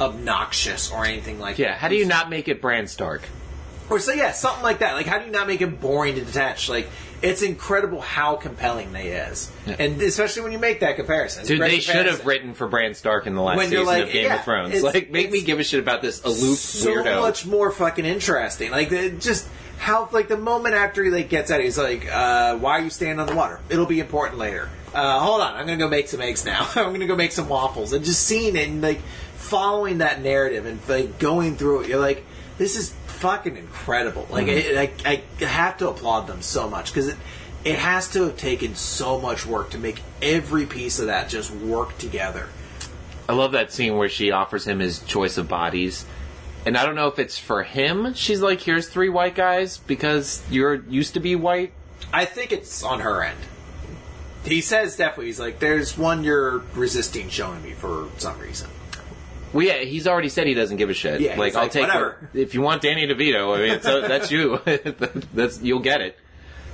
obnoxious or anything like that? Yeah, how do you not make it Bran Stark? Or so, yeah, something like that. Like, how do you not make him boring to detach? Like, it's incredible how compelling they is. Yeah. And especially when you make that comparison. Dude, they should have written for Bran Stark in the last season of Game of Thrones. Like, make me give a shit about this aloof weirdo. So much more fucking interesting. Like, just how, like, the moment after he, like, gets out, he's like, why are you standing on the water? It'll be important later. Hold on, I'm going to go make some eggs now. I'm going to go make some waffles. And just seeing it and, like, following that narrative and, like, going through it, you're like, this is fucking incredible. Like, I have to applaud them so much, because it has to have taken so much work to make every piece of that just work together. I love that scene where she offers him his choice of bodies, and I don't know if it's for him. She's like, here's 3 white guys because you're used to be white. I think it's on her end. He says definitely, he's like, there's one you're resisting showing me for some reason. Well, yeah, he's already said he doesn't give a shit. Yeah, like, I'll take whatever. If you want Danny DeVito, I mean, that's you. You'll get it.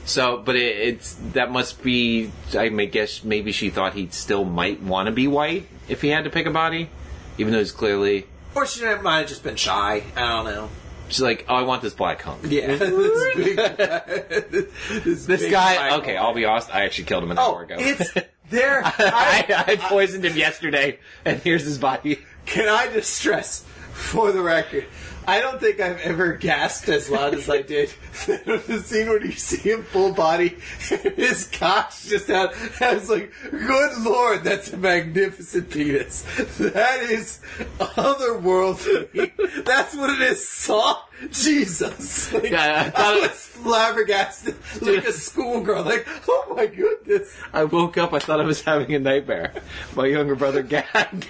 So, but it's that must be. I may guess maybe she thought he still might want to be white if he had to pick a body, even though he's clearly. Or she might have just been shy. I don't know. She's like, oh, I want this black hunk. Yeah. This guy. Okay, I'll be honest. I actually killed him an hour ago. It's there. I poisoned him yesterday, and here's his body. Can I just stress, for the record, I don't think I've ever gasped as loud as I did. The scene where you see him full body, his cock's just out. I was like, good lord, that's a magnificent penis. That is otherworldly. That's what it is, saw Jesus. Like, yeah, I was flabbergasted like a schoolgirl. Like, oh my goodness. I woke up, I thought I was having a nightmare. My younger brother gasping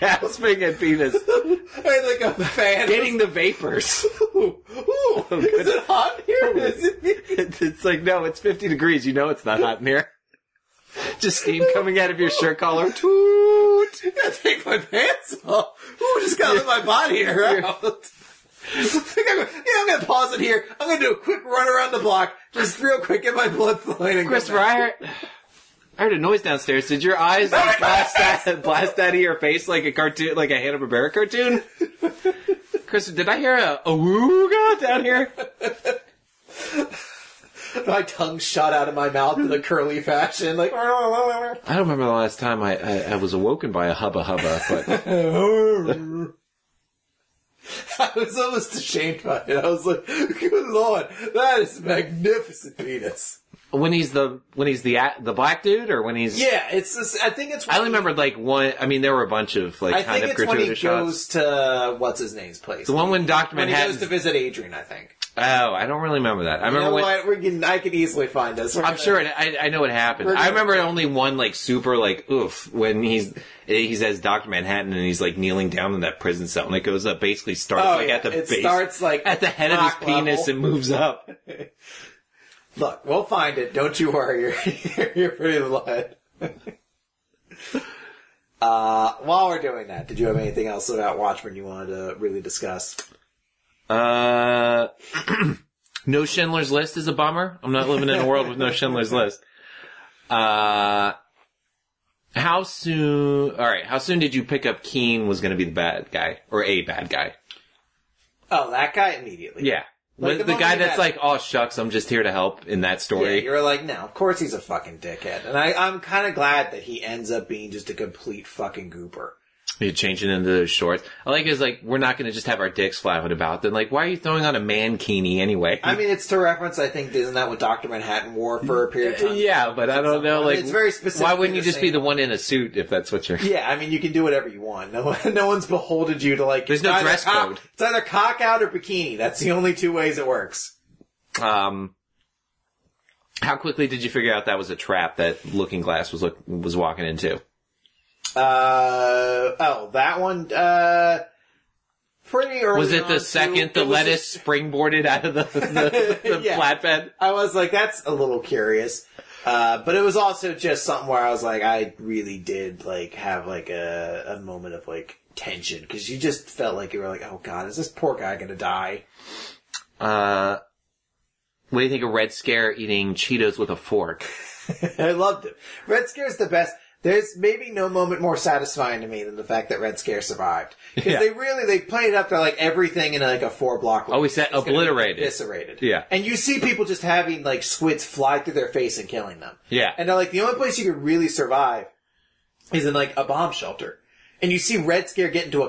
at penis. Like a fan. Getting the vapors. Ooh, is it hot here? Is it? It's like, no, it's 50 degrees. You know it's not hot in here. Just steam coming out of your shirt collar. Toot! I gotta take my pants off. Ooh, just gotta let my body air out. I'm gonna pause it here. I'm gonna do a quick run around the block. Just real quick, get my blood flowing. Christopher, I heard a noise downstairs. Did your eyes blast out of your face like a cartoon, like a Hanna-Barbera cartoon? Chris, did I hear a wooga down here? My tongue shot out of my mouth in a curly fashion. Like, I don't remember the last time I was awoken by a hubba hubba. But I was almost ashamed by it. I was like, good lord, that is a magnificent penis. When he's the black dude, or when he's it's this, I think it's. When I remembered like one. I mean, there were a bunch of like kind of gratuitous shots. I think it's when he goes to what's his name's place. The one when Dr. Manhattan he goes to visit Adrian, I think. Oh, I don't really remember that. I remember I could easily find this. I'm sure. I know what happened. I remember only one like super like oof when he says Dr. Manhattan and he's like kneeling down in that prison cell and it goes up basically starts at the base. It starts like at the head of his penis level. And moves up. Look, we'll find it. Don't you worry. You're pretty light. While we're doing that, did you have anything else about Watchmen you wanted to really discuss? No Schindler's List is a bummer. I'm not living in a world with no Schindler's List. How soon did you pick up Keen was going to be the bad guy? Or a bad guy? Oh, that guy immediately. Yeah. Like the guy that's like, oh, shucks, I'm just here to help in that story. Yeah, you're like, no, of course he's a fucking dickhead. And I'm kind of glad that he ends up being just a complete fucking gooper. You're changing into those shorts. I like it's like, we're not going to just have our dicks flapping about. Then, like, why are you throwing on a mankini anyway? I mean, it's to reference, I think, isn't that what Dr. Manhattan wore for a period of time? Yeah, but I don't know. Like, I mean, it's very specific. Why wouldn't you just be the one in a suit if that's what you're... Yeah, I mean, you can do whatever you want. No one's beholden you to, like... There's no dress code. It's either cock out or bikini. That's the only two ways it works. How quickly did you figure out that was a trap that Looking Glass was walking into? That one, pretty early. Was it the second the lettuce springboarded out of the flatbed? I was like, that's a little curious. But it was also just something where I was like, I really did, like, have, like, a moment of, like, tension. Because you just felt like you were like, oh, God, is this poor guy going to die? What do you think of Red Scare eating Cheetos with a fork? I loved it. Red Scare's the best... There's maybe no moment more satisfying to me than the fact that Red Scare survived. Because they played it up to, like, everything in, like, a 4-block loop. Oh, he said obliterated. Eviscerated. Yeah. And you see people just having, like, squids fly through their face and killing them. Yeah. And they're like, the only place you could really survive is in, like, a bomb shelter. And you see Red Scare get into a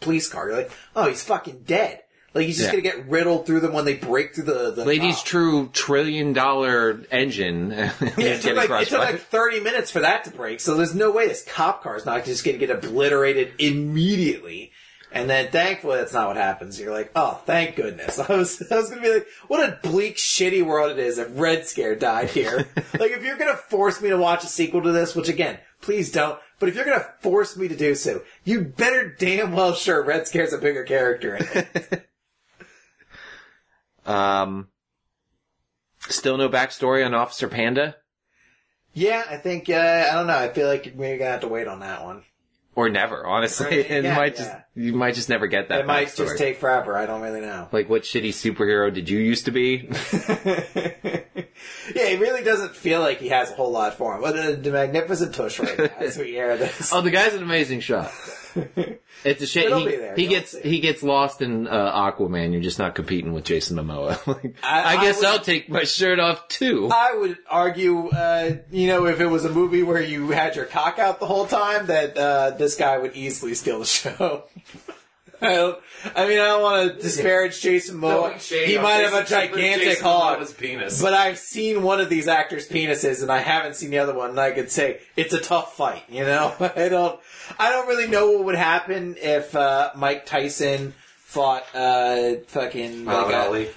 police car. You're like, oh, he's fucking dead. Like, he's just going to get riddled through them when they break through the Lady's top. True $1 trillion engine. It took like 30 minutes for that to break, so there's no way this cop car's not just going to get obliterated immediately. And then, thankfully, that's not what happens. You're like, oh, thank goodness. I was going to be like, what a bleak, shitty world it is if Red Scare died here. Like, if you're going to force me to watch a sequel to this, which, again, please don't. But if you're going to force me to do so, you better damn well sure Red Scare's a bigger character in it. Still no backstory on Officer Panda? Yeah, I think, I don't know. I feel like you're maybe gonna have to wait on that one. Or never, honestly. You might just never get that backstory. It might just take forever. I don't really know. Like, what shitty superhero did you used to be? Yeah, it really doesn't feel like he has a whole lot for him. What a magnificent push right now as we air this. Oh, the guy's an amazing shot. It's a shame he gets lost in Aquaman. You're just not competing with Jason Momoa. Like, I guess I'll take my shirt off too. I would argue, if it was a movie where you had your cock out the whole time, that this guy would easily steal the show. I don't want to disparage Jason Momoa. He might have a gigantic hog, but I've seen one of these actors' penises, and I haven't seen the other one. And I could say it's a tough fight. You know, I don't really know what would happen if Mike Tyson fought Ali.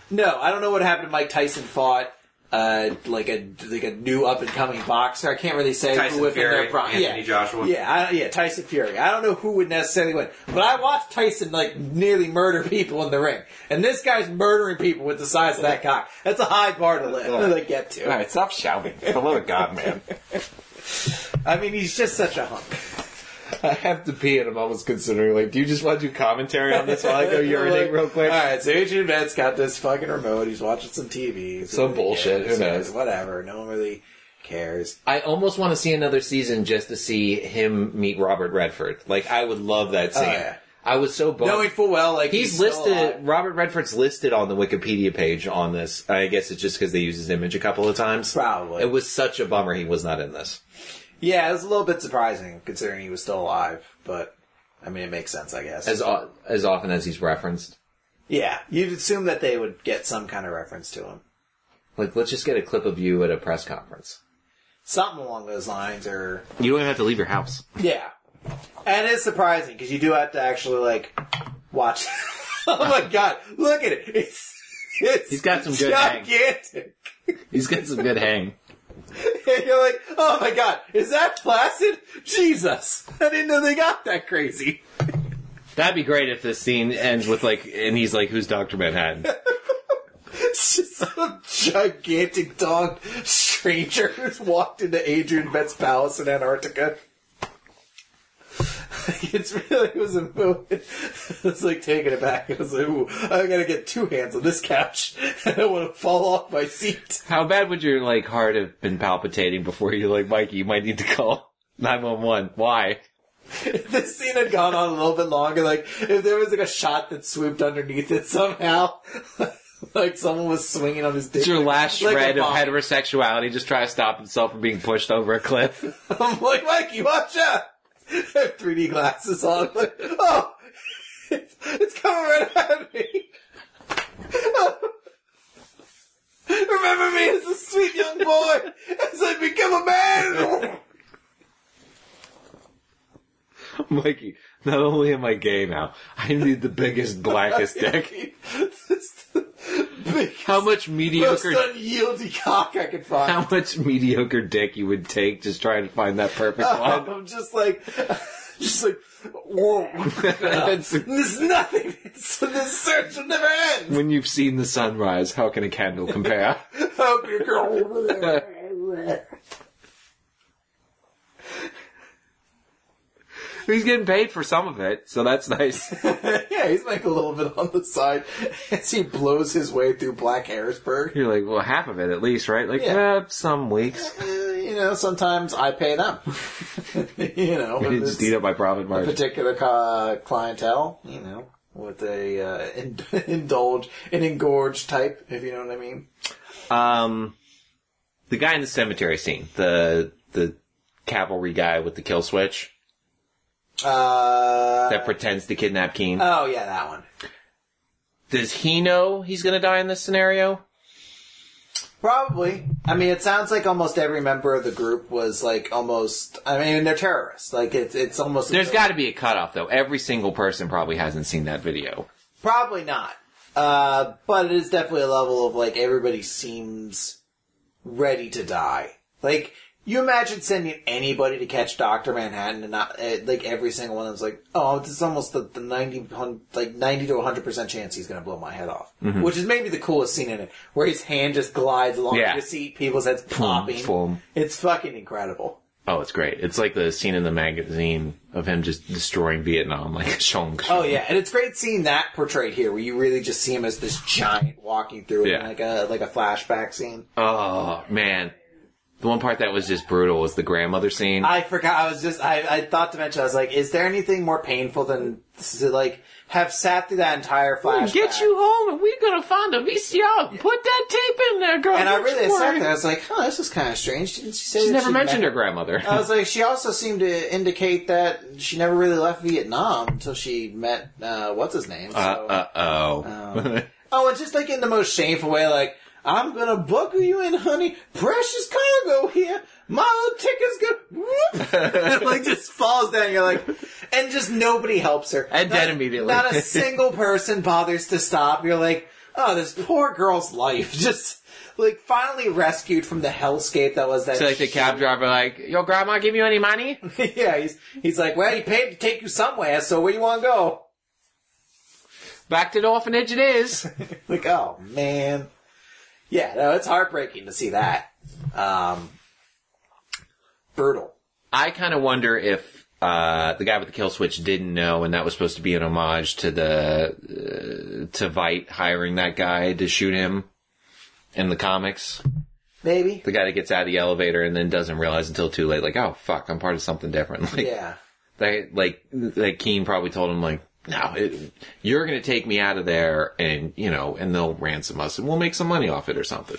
No, I don't know what happened if Mike Tyson fought like a new up and coming boxer. I can't really say Tyson who Fury, their Anthony Joshua. Yeah, Tyson Fury. I don't know who would necessarily win, but I watched Tyson nearly murder people in the ring, and this guy's murdering people with the size of that cock. That's a high bar to get to. No, stop shouting! For the love of God, man. I mean, he's just such a hunk. I have to pee, and I'm almost considering do you just want to do commentary on this while I go urinate real quick? All right, so Adrian Veidt's got this fucking remote. He's watching some TV. Some bullshit. Who knows? Whatever. No one really cares. I almost want to see another season just to see him meet Robert Redford. Like, I would love that scene. Oh, yeah. I was so bummed. Knowing full well, he's listed. Robert Redford's listed on the Wikipedia page on this. I guess it's just because they use his image a couple of times. Probably. It was such a bummer he was not in this. Yeah, it was a little bit surprising, considering he was still alive, but, I mean, it makes sense, I guess. As often as he's referenced? Yeah, you'd assume that they would get some kind of reference to him. Like, let's just get a clip of you at a press conference. Something along those lines, or... You don't even have to leave your house. Yeah. And it's surprising, because you do have to actually, watch... Oh my God, look at it! It's He's got some good gigantic. Hang. He's got some good hang. And you're like, oh my God, is that placid? Jesus, I didn't know they got that crazy. That'd be great if this scene ends with and he's like, who's Dr. Manhattan? It's just a gigantic dog stranger who's walked into Adrian Veidt's palace in Antarctica. It was a moment. It's taking it back. It was like, ooh, I gotta get two hands on this couch. I don't want to fall off my seat. How bad would your heart have been palpitating before you're like, Mikey, you might need to call 911? Why? If this scene had gone on a little bit longer, if there was a shot that swooped underneath it somehow, someone was swinging on his dick. It's your last shred of heterosexuality. Just try to stop himself from being pushed over a cliff. I'm like, Mikey, watch out. I have 3D glasses on. Oh, it's coming right at me. Oh. Remember me as a sweet young boy as I become a man. Mikey, not only am I gay now, I need the biggest, blackest dick. How much mediocre, most unyieldy cock I could find. How much mediocre dick you would take just trying to find that perfect one? I'm just like, whoa. There's nothing. This search will never end. When you've seen the sunrise, how can a candle compare? How can a girl? He's getting paid for some of it, so that's nice. Yeah, he's making a little bit on the side as he blows his way through Black Harrisburg. You're like, well, half of it at least, right? Like, yeah. Some weeks. You know, sometimes I pay them. You know. You just eat up my profit margin. A particular clientele, you know, with a engorge type, if you know what I mean. The guy in the cemetery scene, the cavalry guy with the kill switch. That pretends to kidnap Keen. Oh, yeah, that one. Does he know he's going to die in this scenario? Probably. I mean, it sounds like almost every member of the group was like almost... I mean, they're terrorists. Like, it's almost... There's got to be a cutoff, though. Every single person probably hasn't seen that video. Probably not. But it is definitely a level of, like, everybody seems ready to die. Like... You imagine sending anybody to catch Dr. Manhattan and not, like, every single one of them's like, oh, this is almost the 90 to 100% chance he's going to blow my head off. Mm-hmm. Which is maybe the coolest scene in it, where his hand just glides along the seat, people's heads popping. Boom. It's fucking incredible. Oh, it's great. It's like the scene in the magazine of him just destroying Vietnam, like a shong. Oh, yeah. And it's great seeing that portrayed here, where you really just see him as this giant walking through it, like a flashback scene. Oh, man. The one part that was just brutal was the grandmother scene. I forgot. I thought to mention, I was like, is there anything more painful than to, like, have sat through that entire flashback? We'll get you home and we're going to find a VCR. Put that tape in there, girl. And I really sat there. I was like, oh, this is kind of strange. Didn't she say she never mentioned her grandmother. I was like, she also seemed to indicate that she never really left Vietnam until she met, what's his name? Oh, it's just like in the most shameful way, like, I'm going to buckle you in, honey. Precious cargo here. My old ticket's going to... Whoop. Like, just falls down. You're like... And just nobody helps her. And dead immediately. Not a single person bothers to stop. You're like, oh, this poor girl's life. Just, like, finally rescued from the hellscape that was that... So, like, the cab driver, like, yo, grandma, give you any money? Yeah, he's like, well, he paid to take you somewhere, so where do you want to go? Back to the orphanage it is. Like, oh, man... Yeah, no, it's heartbreaking to see that. Brutal. I kind of wonder if the guy with the kill switch didn't know, and that was supposed to be an homage to the to Veidt hiring that guy to shoot him in the comics. Maybe. The guy that gets out of the elevator and then doesn't realize until too late, like, oh, fuck, I'm part of something different. Like, yeah. They, like Keen probably told him, like, no, you're going to take me out of there and, you know, and they'll ransom us and we'll make some money off it or something.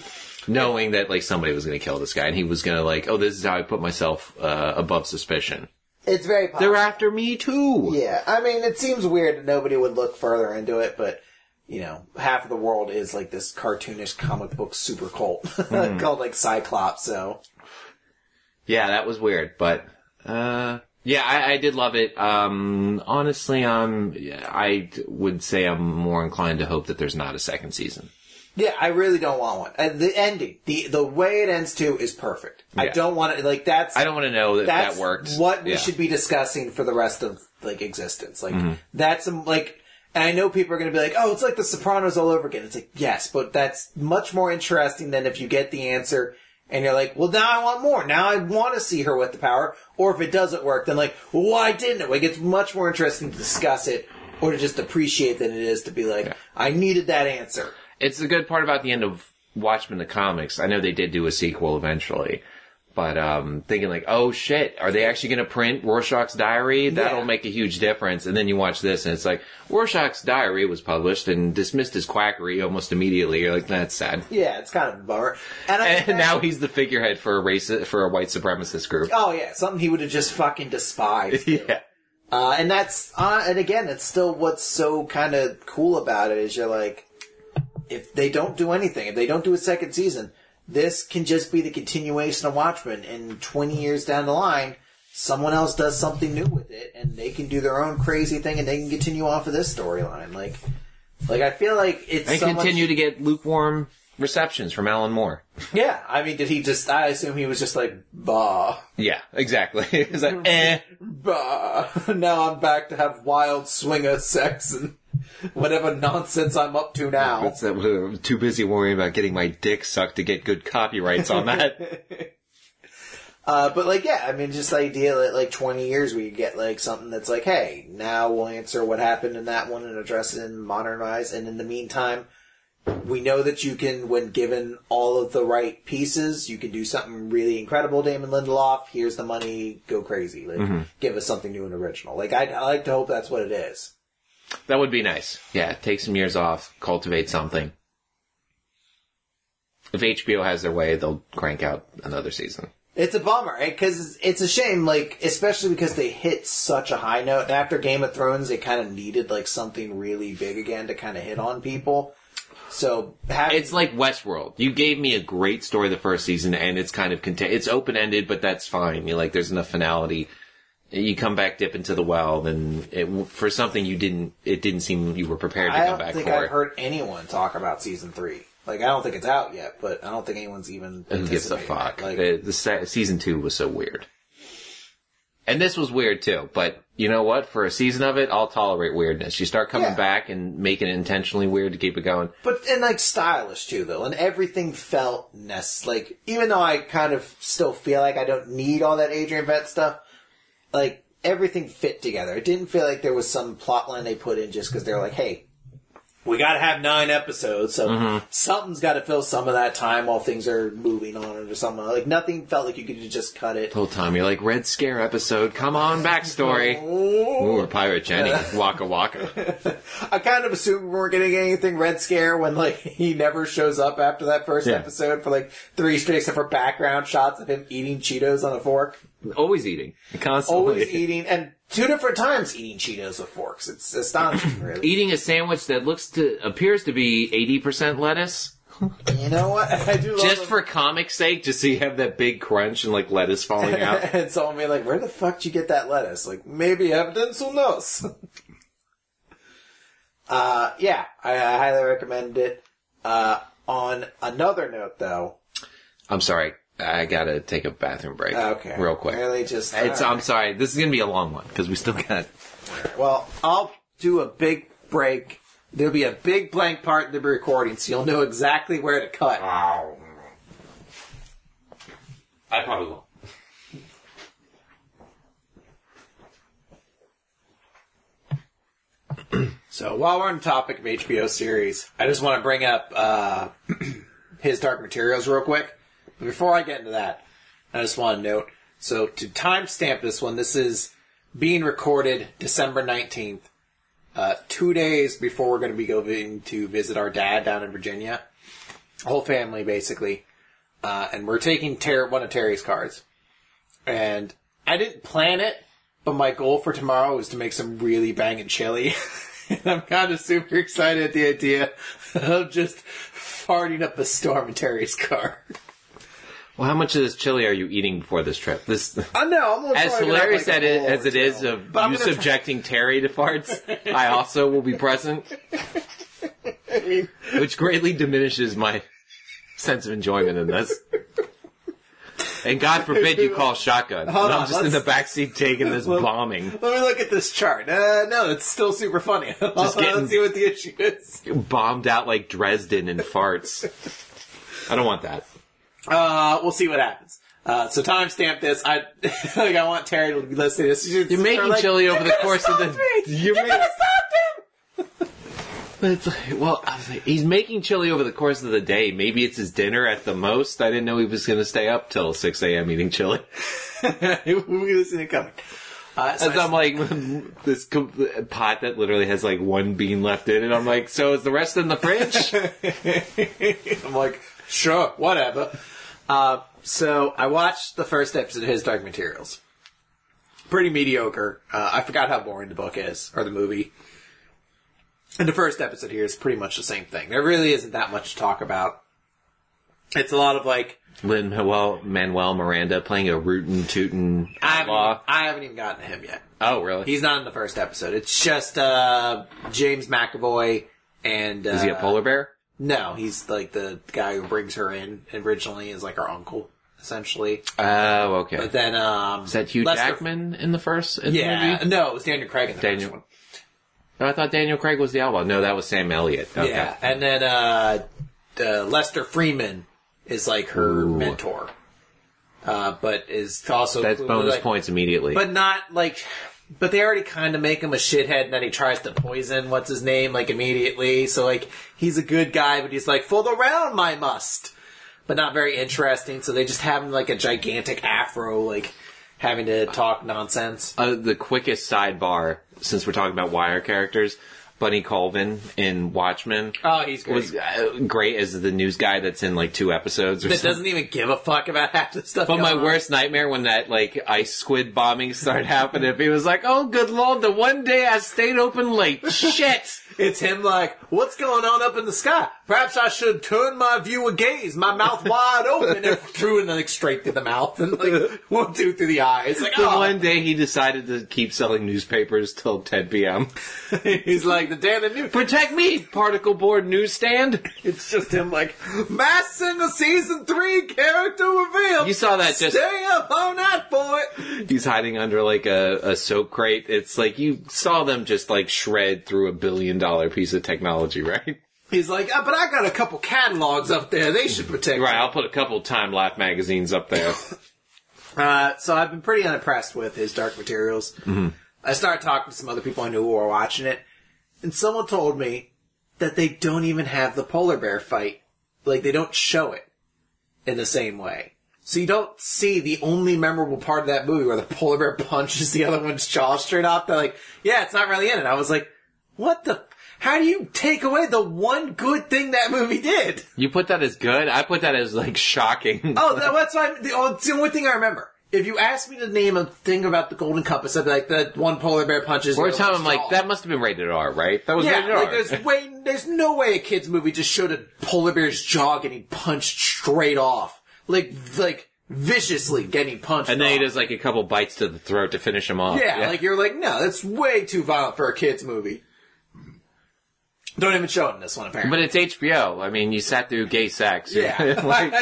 Knowing that, like, somebody was going to kill this guy and he was going to, like, oh, this is how I put myself above suspicion. It's very possible. They're after me, too. Yeah. I mean, it seems weird that nobody would look further into it, but, you know, half of the world is, like, this cartoonish comic book super cult called, like, Cyclops, so. Yeah, that was weird, but, yeah, I did love it. Honestly, I would say I'm more inclined to hope that there's not a second season. Yeah, I really don't want one. The ending, the way it ends too, is perfect. Yeah. I don't want it. Like that's. I don't want to know that worked. What we should be discussing for the rest of like existence. Like that's like, and I know people are going to be like, oh, it's like The Sopranos all over again. It's like yes, but that's much more interesting than if you get the answer. And you're like, well, now I want more. Now I want to see her with the power. Or if it doesn't work, then like, well, why didn't it? Like, it's much more interesting to discuss it or to just appreciate than it is to be like, I needed that answer. It's the good part about the end of Watchmen the comics. I know they did do a sequel eventually. But thinking like, oh, shit, are they actually going to print Rorschach's diary? That'll make a huge difference. And then you watch this, and it's like, Rorschach's diary was published and dismissed as quackery almost immediately. You're like, that's sad. Yeah, it's kind of a bummer. And now he's the figurehead for a racist, for a white supremacist group. Oh, yeah, something he would have just fucking despised. Yeah. And that's, and again, it's still what's so kind of cool about it is you're like, if they don't do anything, if they don't do a second season... This can just be the continuation of Watchmen, and 20 years down the line, someone else does something new with it, and they can do their own crazy thing, and they can continue off of this storyline. Like I feel like it's. They continue to get lukewarm receptions from Alan Moore. Yeah, I mean, did he just? I assume he was just like, bah. Yeah, exactly. He's like, eh, bah. Now I'm back to have wild swinger sex and. Whatever nonsense I'm up to now. What's that? I'm too busy worrying about getting my dick sucked to get good copyrights on that. But, like, yeah, I mean, just the idea that, like, 20 years we get, like, something that's like, hey, now we'll answer what happened in that one and address it and modernize. And in the meantime, we know that you can, when given all of the right pieces, you can do something really incredible, Damon Lindelof. Here's the money. Go crazy. Like, give us something new and original. Like, I like to hope that's what it is. That would be nice. Yeah, take some years off, cultivate something. If HBO has their way, they'll crank out another season. It's a bummer, because it's a shame, like, especially because they hit such a high note. And after Game of Thrones, they kind of needed, like, something really big again to kind of hit on people. So it's like Westworld. You gave me a great story the first season, and it's kind of it's open-ended, but that's fine. You're like, there's enough finality. You come back, dip into the well, then for something it didn't seem you were prepared to come back for. I don't think I've heard anyone talk about season 3. Like, I don't think it's out yet, but I don't think anyone's even gives a fuck. Like, the season 2 was so weird. And this was weird, too. But you know what? For a season of it, I'll tolerate weirdness. You start coming back and making it intentionally weird to keep it going. But, and, like, stylish, too, though. And everything felt necessary. Like, even though I kind of still feel like I don't need all that Adrian Veidt stuff, like, everything fit together. It didn't feel like there was some plot line they put in just because they were like, hey, we gotta have 9 episodes, so something's gotta fill some of that time while things are moving on or something. Like, nothing felt like you could just cut it. The whole time you're like, Red Scare episode, come on, backstory. Ooh, or Pirate Jenny, waka waka. I kind of assumed we weren't getting anything Red Scare when, like, he never shows up after that first episode for, like, 3 straight, except for background shots of him eating Cheetos on a fork. Always eating. Constantly. Always eating, and 2 different times eating Cheetos with forks. It's astonishing, really. Eating a sandwich that appears to be 80% lettuce. You know what? I do love just them. For comic's sake, just so you have that big crunch and, like, lettuce falling out. And so I'll be like, where the fuck did you get that lettuce? Like, maybe evidence will know. Yeah, I highly recommend it. On another note, though. I'm sorry. I gotta take a bathroom break. Okay. Real quick. Really just, I'm sorry. This is gonna be a long one, because we still got... Well, I'll do a big break. There'll be a big blank part in the recording, so you'll know exactly where to cut. I probably won't. So, while we're on the topic of HBO series, I just want to bring up His Dark Materials real quick. Before I get into that, I just want to note, so to timestamp this one, this is being recorded December 19th, 2 days before we're going to be going to visit our dad down in Virginia, whole family basically, and we're taking one of Terry's cars. And I didn't plan it, but my goal for tomorrow was to make some really banging chili, and I'm kind of super excited at the idea of just farting up a storm in Terry's car. Well, how much of this chili are you eating before this trip? I'm going to as hilarious like as it is of you subjecting Terry to farts, I also will be present, which greatly diminishes my sense of enjoyment in this. And God forbid you call shotgun. I'm just in the backseat taking this bombing. Let me look at this chart. No, it's still super funny. Let's see what the issue is. Bombed out like Dresden in farts. I don't want that. We'll see what happens. So timestamp this. I want Terry to listen to this. You're making chili over the course of the... You're going to stop him! It's like, well, I was like, he's making chili over the course of the day. Maybe it's his dinner at the most. I didn't know he was going to stay up till 6 a.m. eating chili. We'll see it coming. So I'm like, this pot that literally has like 1 bean left in it. I'm like, so is the rest in the fridge? I'm like... Sure, whatever. So I watched the first episode of His Dark Materials. Pretty mediocre. I forgot how boring the book is, or the movie. And the first episode here is pretty much the same thing. There really isn't that much to talk about. It's a lot of like... Lin-Manuel Miranda playing a rootin' tootin' outlaw. I haven't even gotten to him yet. Oh, really? He's not in the first episode. It's just James McAvoy and... Is he a polar bear? No, he's like the guy who brings her in originally is like her uncle, essentially. Oh, okay. But then, is that Hugh Jackman in the first? Yeah, no, it was Daniel Craig in the first one. No, I thought Daniel Craig was the outlaw. No, that was Sam Elliott. Okay. Yeah, and then Lester Freeman is like her mentor. But is also... That's bonus points immediately. But not, like... But they already kind of make him a shithead, and then he tries to poison what's-his-name, like, immediately. So, like, he's a good guy, but he's like, for the realm I must! But not very interesting, so they just have him, like, a gigantic afro, like, having to talk nonsense. The quickest sidebar, since we're talking about Wire characters... Bunny Colvin in Watchmen. Oh, he's great. Was great as the news guy that's in, like, 2 episodes or something. That doesn't even give a fuck about half the stuff. But my worst nightmare when that, like, ice squid bombing started happening, he was like, oh, good lord, the one day I stayed open late. Shit! It's him like, what's going on up in the sky? Perhaps I should turn my viewer gaze, my mouth wide open, and through and then, like, straight through the mouth, and, like, 1, 2 through the eyes. Like, oh. One day he decided to keep selling newspapers till 10 p.m. He's like, the Daily News. Protect me, particle board newsstand. It's just him like, Masked Singer Season 3 character reveal. You saw that just... Stay up all night, boy. He's hiding under like a soap crate. It's like, you saw them just like shred through $1 billion piece of technology, right? He's like, oh, but I got a couple catalogs up there. They should protect me. Right, I'll put a couple Time Life magazines up there. So I've been pretty unimpressed with His Dark Materials. Mm-hmm. I started talking to some other people I knew who were watching it. And someone told me that they don't even have the polar bear fight. Like, they don't show it in the same way. So you don't see the only memorable part of that movie where the polar bear punches the other one's jaw straight off. They're like, yeah, it's not really in it. I was like, what the... How do you take away the one good thing that movie did? You put that as good? I put that as, like, shocking. Oh, that's why... It's the only thing I remember. If you asked me to name a thing about the Golden Compass, I'd be like, that one polar bear punches... Or a time I'm like, that must have been rated R, right? That was rated R. Yeah, like, there's no way a kid's movie just showed a polar bear's jaw getting punched straight off. Like viciously getting punched and then off. He does, like, a couple bites to the throat to finish him off. Yeah, like, you're like, no, that's way too violent for a kid's movie. Don't even show it in this one, apparently. But it's HBO. I mean, you sat through gay sex. Yeah. Like...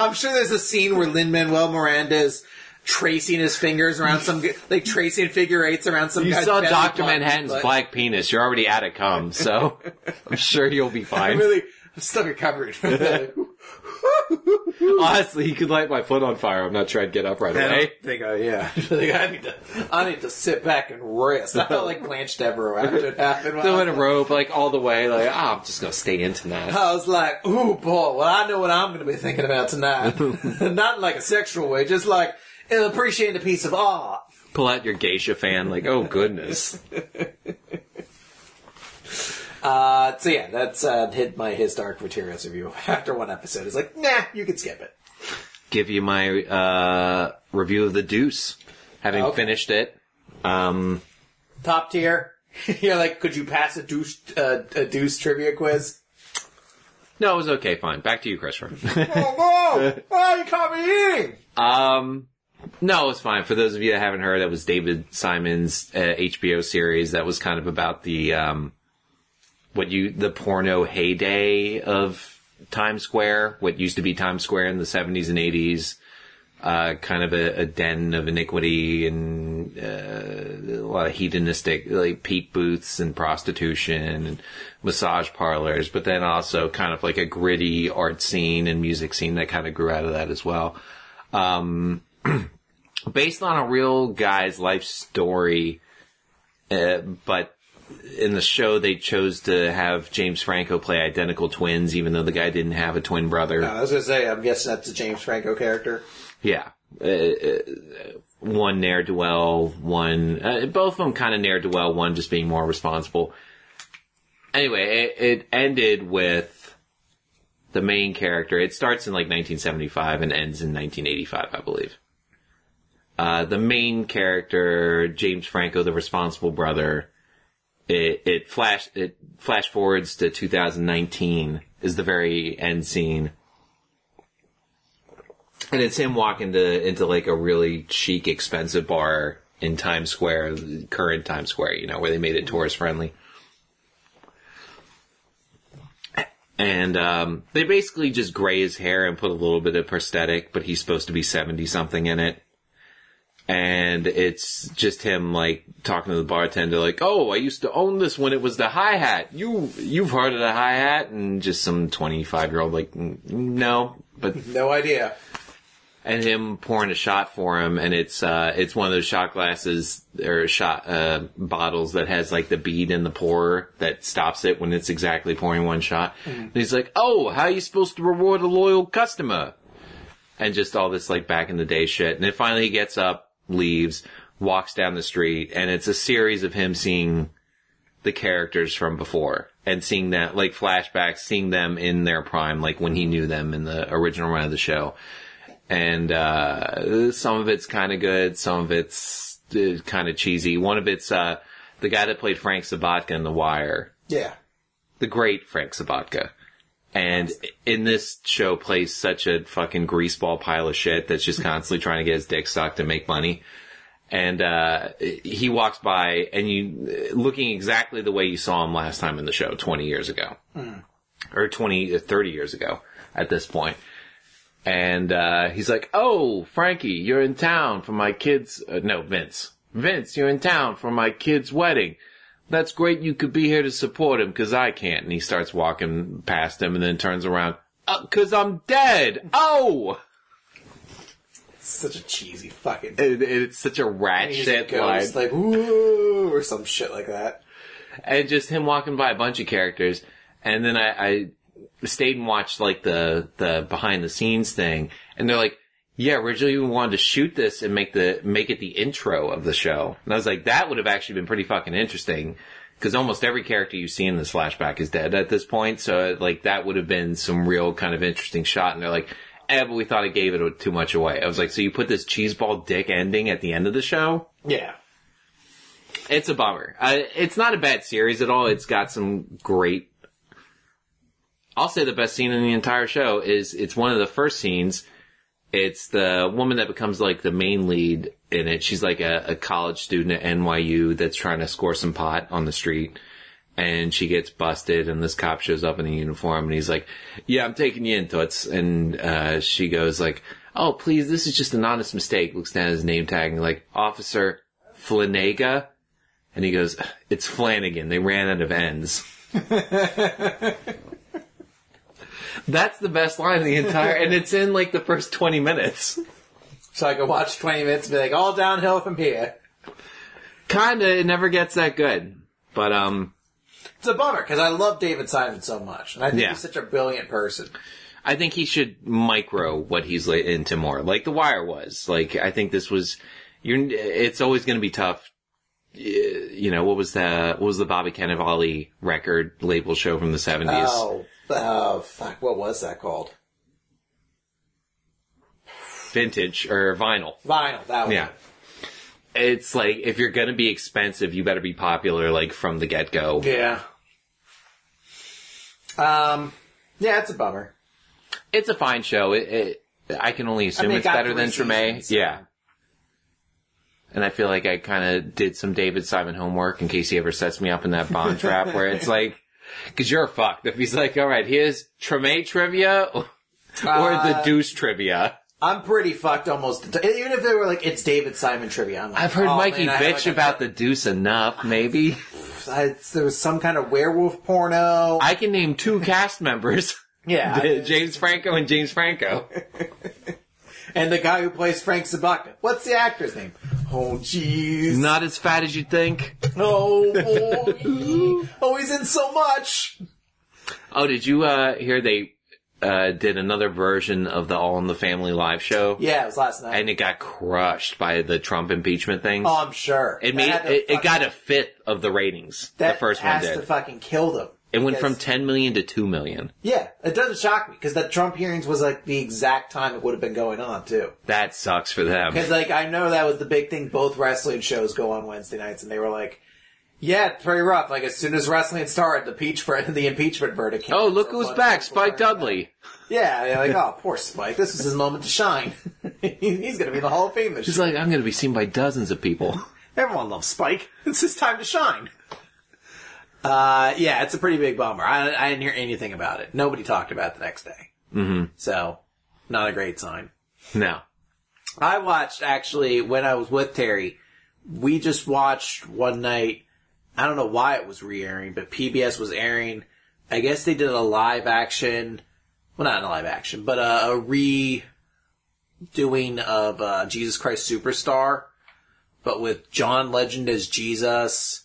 I'm sure there's a scene where Lin-Manuel Miranda is tracing his fingers around some... Like, tracing figure eights around some guy's... You saw Dr. Manhattan's black penis. You're already at a cum, so... I'm sure you'll be fine. I'm still recovered from that. Honestly, you could light my foot on fire. I'm not trying to get up right away. I need to sit back and rest. I felt like Blanche Devereaux after it happened. Doing a rope, like, all the way, like, oh, I'm just going to stay in tonight. I was like, ooh, boy, well, I know what I'm going to be thinking about tonight. Not in, like, a sexual way, just like, appreciating a piece of art. Pull out your geisha fan, like, oh, goodness. So yeah, that's His Dark Materials review after 1 episode. It's like, nah, you can skip it. Give you my review of The Deuce, having finished it. Top tier. You're like, could you pass a Deuce trivia quiz? No, it was okay, fine. Back to you, Christopher. Oh, no! Oh, you caught me eating! No, it's fine. For those of you that haven't heard, that was David Simon's HBO series that was kind of about the... the porno heyday of Times Square, what used to be Times Square in the 70s and 80s, kind of a den of iniquity and a lot of hedonistic, like, peep booths and prostitution and massage parlors, but then also kind of like a gritty art scene and music scene that kind of grew out of that as well. Based on a real guy's life story, but in the show, they chose to have James Franco play identical twins, even though the guy didn't have a twin brother. No, I was going to say, I'm guessing that's a James Franco character. Yeah. One ne'er-do-well, one... both of them kind of ne'er-do-well, one just being more responsible. Anyway, it ended with the main character. It starts in, like, 1975 and ends in 1985, I believe. The main character, James Franco, the responsible brother... It flash forwards to 2019 is the very end scene. And it's him walking into like a really chic, expensive bar in Times Square, current Times Square, you know, where they made it tourist friendly. And, they basically just gray his hair and put a little bit of prosthetic, but he's supposed to be 70 something in it. And it's just him, like, talking to the bartender, like, oh, I used to own this when it was the hi-hat. You've heard of the hi-hat? And just some 25-year-old, like, no, but... No idea. and him pouring a shot for him, and it's one of those shot glasses or shot bottles that has like the bead in the pourer that stops it when it's exactly pouring one shot. Mm-hmm. And he's like, "Oh, how are you supposed to reward a loyal customer?" And just all this like back in the day shit. And then finally he gets up, leaves, walks down the street, and it's a series of him seeing the characters from before and seeing that like flashbacks, seeing them in their prime, like when he knew them in the original run of the show. And some of it's kind of good, some of it's kind of cheesy. One of it's the guy that played Frank Sobotka in The Wire. Yeah. The great Frank Sobotka. And in this show plays such a fucking greaseball pile of shit that's just constantly trying to get his dick sucked and make money. And he walks by and you looking exactly the way you saw him last time in the show 20 years ago. Mm. Or 30 years ago at this point. And he's like, "Oh, Frankie, you're in town for my kid's... Vince. Vince, you're in town for my kid's wedding. That's great. You could be here to support him because I can't." And he starts walking past him and then turns around. "Because I'm dead. Oh!" It's such a cheesy fucking... It's such a rat shit line. It's like, "Woo!" or some shit like that. And just him walking by a bunch of characters. And then I stayed and watched like the behind the scenes thing. And they're like, "Yeah, originally we wanted to shoot this and make it the intro of the show." And I was like, that would have actually been pretty fucking interesting, because almost every character you see in this flashback is dead at this point. So like that would have been some real kind of interesting shot. And they're like, "But we thought it gave it too much away." I was like, so you put this cheeseball dick ending at the end of the show? Yeah. It's a bummer. It's not a bad series at all. It's got some great... I'll say the best scene in the entire show is it's one of the first scenes. It's the woman that becomes, like, the main lead in it. She's, like, a college student at NYU that's trying to score some pot on the street. And she gets busted, and this cop shows up in a uniform, and he's like, "Yeah, I'm taking you in, toots." And she goes, like, "Oh, please, this is just an honest mistake." Looks down at his name tag, and like, "Officer Flanaga?" And he goes, "It's Flanagan. They ran out of N's." That's the best line of the entire... And it's in, like, the first 20 minutes. So I could watch 20 minutes and be like, all downhill from here. Kinda. It never gets that good. But, It's a bummer, because I love David Simon so much. And I think he's such a brilliant person. I think he should micro what he's into more. Like The Wire was. Like, I think this was... It's always going to be tough. You know, what was the Bobby Cannavale record label show from the 70s? Oh, fuck, what was that called? Vintage, or Vinyl. Vinyl, that one. Yeah. It's like, if you're gonna be expensive, you better be popular, like, from the get-go. Yeah. Yeah, it's a bummer. It's a fine show. I can only assume it's better than Treme. So. Yeah. And I feel like I kind of did some David Simon homework in case he ever sets me up in that Bond trap where it's like, because you're fucked. If he's like, "All right, here's Treme trivia or the Deuce trivia." I'm pretty fucked almost. Even if they were like, "It's David Simon trivia." I'm like, I've heard Mikey bitch about the Deuce enough, maybe. There was some kind of werewolf porno. I can name two cast members. Yeah. James Franco and James Franco. And the guy who plays Frank Sobotka. What's the actor's name? Oh, jeez. Not as fat as you think. Oh, oh, he's in so much. Oh, did you hear they did another version of the All in the Family live show? Yeah, it was last night. And it got crushed by the Trump impeachment thing. Oh, I'm sure. It got a fifth of the ratings. The first one did. That has to fucking kill them. It went from 10 million to 2 million. Yeah, it doesn't shock me, because that Trump hearings was, like, the exact time it would have been going on, too. That sucks for them. Because, like, I know that was the big thing. Both wrestling shows go on Wednesday nights, and they were like, yeah, it's pretty rough. Like, as soon as wrestling started, the impeachment verdict came. Oh, look who's back, Spike Dudley. Yeah, they're like, oh, poor Spike. This is his moment to shine. He's going to be in the Hall of Fame this year. He's like, I'm going to be seen by dozens of people. Everyone loves Spike. It's his time to shine. Yeah, it's a pretty big bummer. I didn't hear anything about it. Nobody talked about it the next day. Mm-hmm. So, not a great sign. No. I watched, actually, when I was with Terry, we just watched one night, I don't know why it was re-airing, but PBS was airing, I guess they did a live action, well, not a live action, but a doing of Jesus Christ Superstar, but with John Legend as Jesus,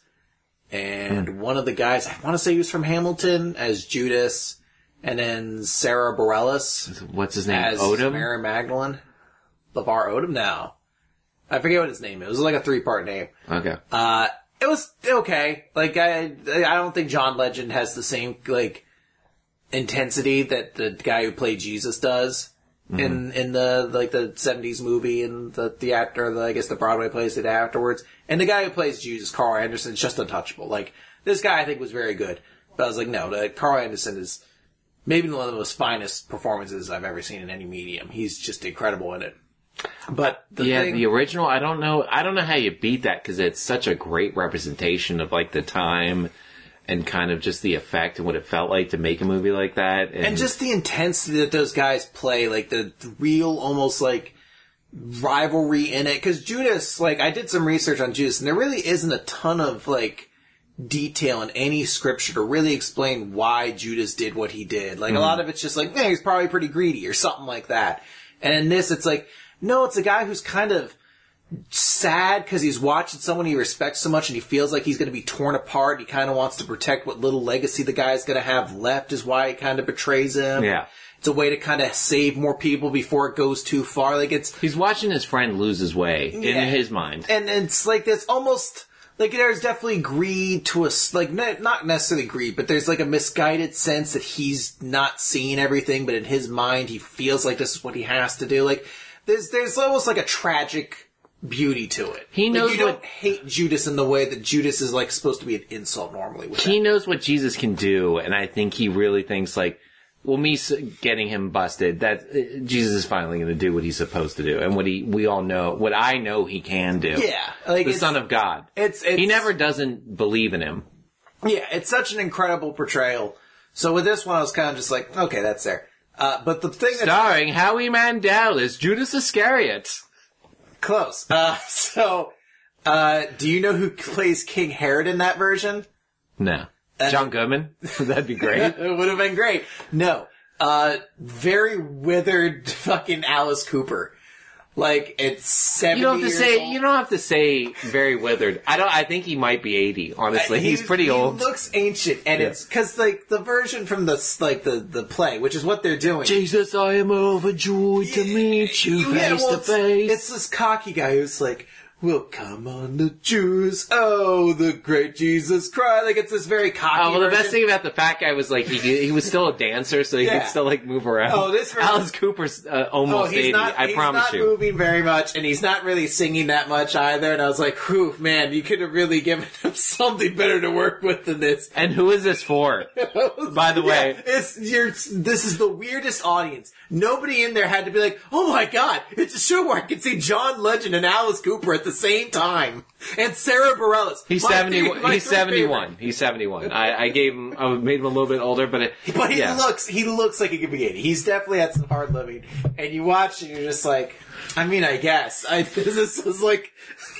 and one of the guys, I want to say he was from Hamilton, as Judas, and then Sarah Bareilles. What's his name? As Odom? Mary Magdalene. LeVar Odom now. I forget what his name is. It was like a 3-part name. Okay. It was okay. Like, I don't think John Legend has the same, like, intensity that the guy who played Jesus does in the, like, the 70s movie and the actor, I guess the Broadway plays it afterwards. And the guy who plays Jesus, Carl Anderson, is just untouchable. Like, this guy I think was very good. But I was like, no, Carl Anderson is maybe one of the most finest performances I've ever seen in any medium. He's just incredible in it. But the original, I don't know how you beat that, because it's such a great representation of, like, the time and kind of just the effect and what it felt like to make a movie like that. And just the intensity that those guys play, like, the real, almost, like, rivalry in it. Because Judas, like, I did some research on Judas, and there really isn't a ton of, like, detail in any scripture to really explain why Judas did what he did. Like, a lot of it's just like, man, he's probably pretty greedy or something like that. And in this, it's like, no, it's a guy who's kind of sad because he's watching someone he respects so much and he feels like he's going to be torn apart. He kind of wants to protect what little legacy the guy's going to have left, is why he kind of betrays him. Yeah. It's a way to kind of save more people before it goes too far. Like, it's... He's watching his friend lose his way in his mind. And it's like this almost... Like, there's definitely greed to a... Like, not necessarily greed, but there's, like, a misguided sense that he's not seeing everything, but in his mind he feels like this is what he has to do. Like... There's almost like a tragic beauty to it. He knows, like, you don't hate Judas in the way that Judas is, like, supposed to be an insult normally. He knows what Jesus can do, and I think he really thinks, like, well, me getting him busted, that Jesus is finally going to do what he's supposed to do, and what I know he can do. Yeah, like the Son of God. He never doesn't believe in him. Yeah, it's such an incredible portrayal. So with this one, I was kind of just like, okay, that's there. But the thing starring Howie Mandel as Judas Iscariot. Close. So, do you know who plays King Herod in that version? No. John Goodman? That'd be great. It would have been great. No. Very withered fucking Alice Cooper. Like, it's 70 years old. You don't have to say very withered. I think he might be 80, honestly. He's pretty old. He looks ancient, and it's... Because, like, the version from the play, which is what they're doing... Jesus, I am overjoyed to meet you face to face. It's this cocky guy who's like, well, come on, the Jews. Oh, the great Jesus Christ. Like, it's this very cocky version. The best thing about the fat guy was, like, he was still a dancer, so he could still, like, move around. Oh, this version... Alice Cooper's almost 80, I promise you. He's not moving very much, and he's not really singing that much either, and I was like, whew, man, you could have really given him something better to work with than this. And who is this for? By the way. Yeah, this is the weirdest audience. Nobody in there had to be like, oh my God, it's a show where I can see John Legend and Alice Cooper at the same time. And Sarah Bareilles. He's 71. I made him a little bit older, but he looks like he could be 80. He's definitely had some hard living. And you watch and you're just like, I mean, I guess. This is like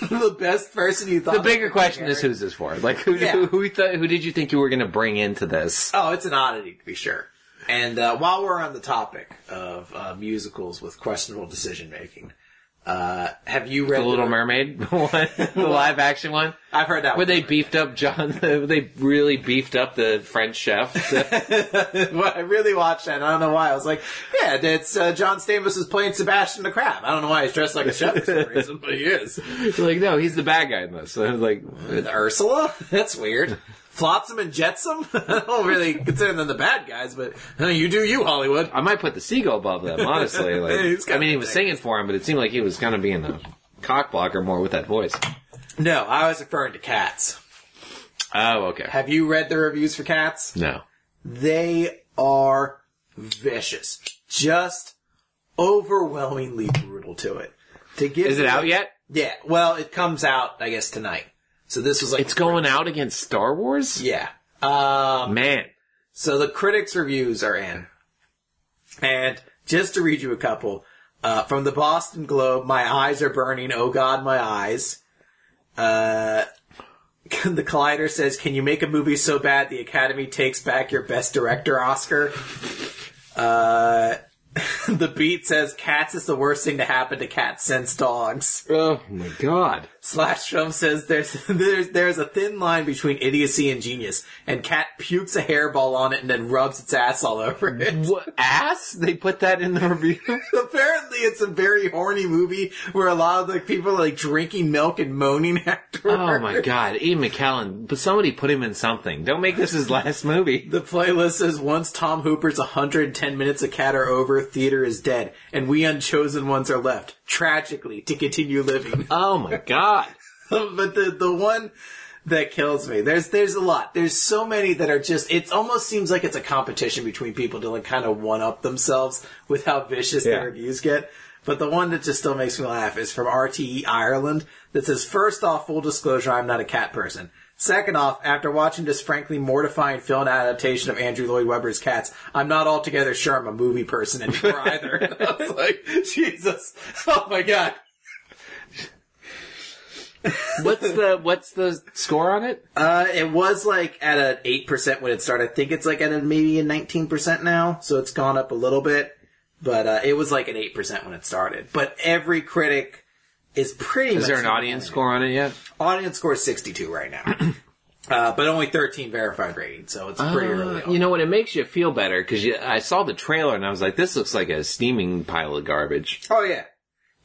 the best person you thought. The bigger question is, who's this for? Like, who did you think you were going to bring into this? Oh, it's an oddity, to be sure. And while we're on the topic of musicals with questionable decision making, have you read The Little Mermaid one? The live action one? I've heard that one. Where they beefed up they really beefed up the French chef. I really watched that, and I don't know why. I was like, yeah, it's John Stamos is playing Sebastian the Crab. I don't know why he's dressed like a chef for some reason, but he is. Like, no, he's the bad guy in this. So I was like, with Ursula? That's weird. Flotsam and Jetsam? I don't really consider them the bad guys, but you do you, Hollywood. I might put the seagull above them, honestly. Like, I mean, he was singing for him, but it seemed like he was kind of being a cock blocker more with that voice. No, I was referring to Cats. Oh, okay. Have you read the reviews for Cats? No. They are vicious. Just overwhelmingly brutal to it. Is it out yet? Yeah. Well, it comes out, I guess, tonight. So this was like... It's going out against Star Wars? Yeah. Man. So the critics' reviews are in. And just to read you a couple, from the Boston Globe, my eyes are burning, oh God, my eyes. The Collider says, can you make a movie so bad the Academy takes back your Best Director Oscar? The Beat says, Cats is the worst thing to happen to cats since dogs. Oh, my God. Slashdrum says, there's a thin line between idiocy and genius, and Cat pukes a hairball on it and then rubs its ass all over it. What? Ass? They put that in the review? Apparently it's a very horny movie where a lot of people are drinking milk and moaning afterwards. Oh, my God. Ian McKellen, but somebody put him in something. Don't make this his last movie. The playlist says, once Tom Hooper's 110 minutes of Cat are over, theater is dead, and we unchosen ones are left, tragically, to continue living. Oh, my God. But the one that kills me, there's a lot. There's so many that are just, it almost seems like it's a competition between people to kind of one-up themselves with how vicious their reviews get. But the one that just still makes me laugh is from RTE Ireland that says, first off, full disclosure, I'm not a cat person. Second off, after watching this frankly mortifying film adaptation of Andrew Lloyd Webber's Cats, I'm not altogether sure I'm a movie person anymore either. And I was like, Jesus. Oh my God. What's the score on it? It was at an 8% when it started. I think it's at maybe a 19% now, so it's gone up a little bit. But it was an 8% when it started. But every critic is pretty much... Is there an audience score on it yet? Audience score is 62 right now. But only 13 verified ratings, so it's pretty early on. You know what? It makes you feel better, because I saw the trailer and I was like, this looks like a steaming pile of garbage. Oh, yeah.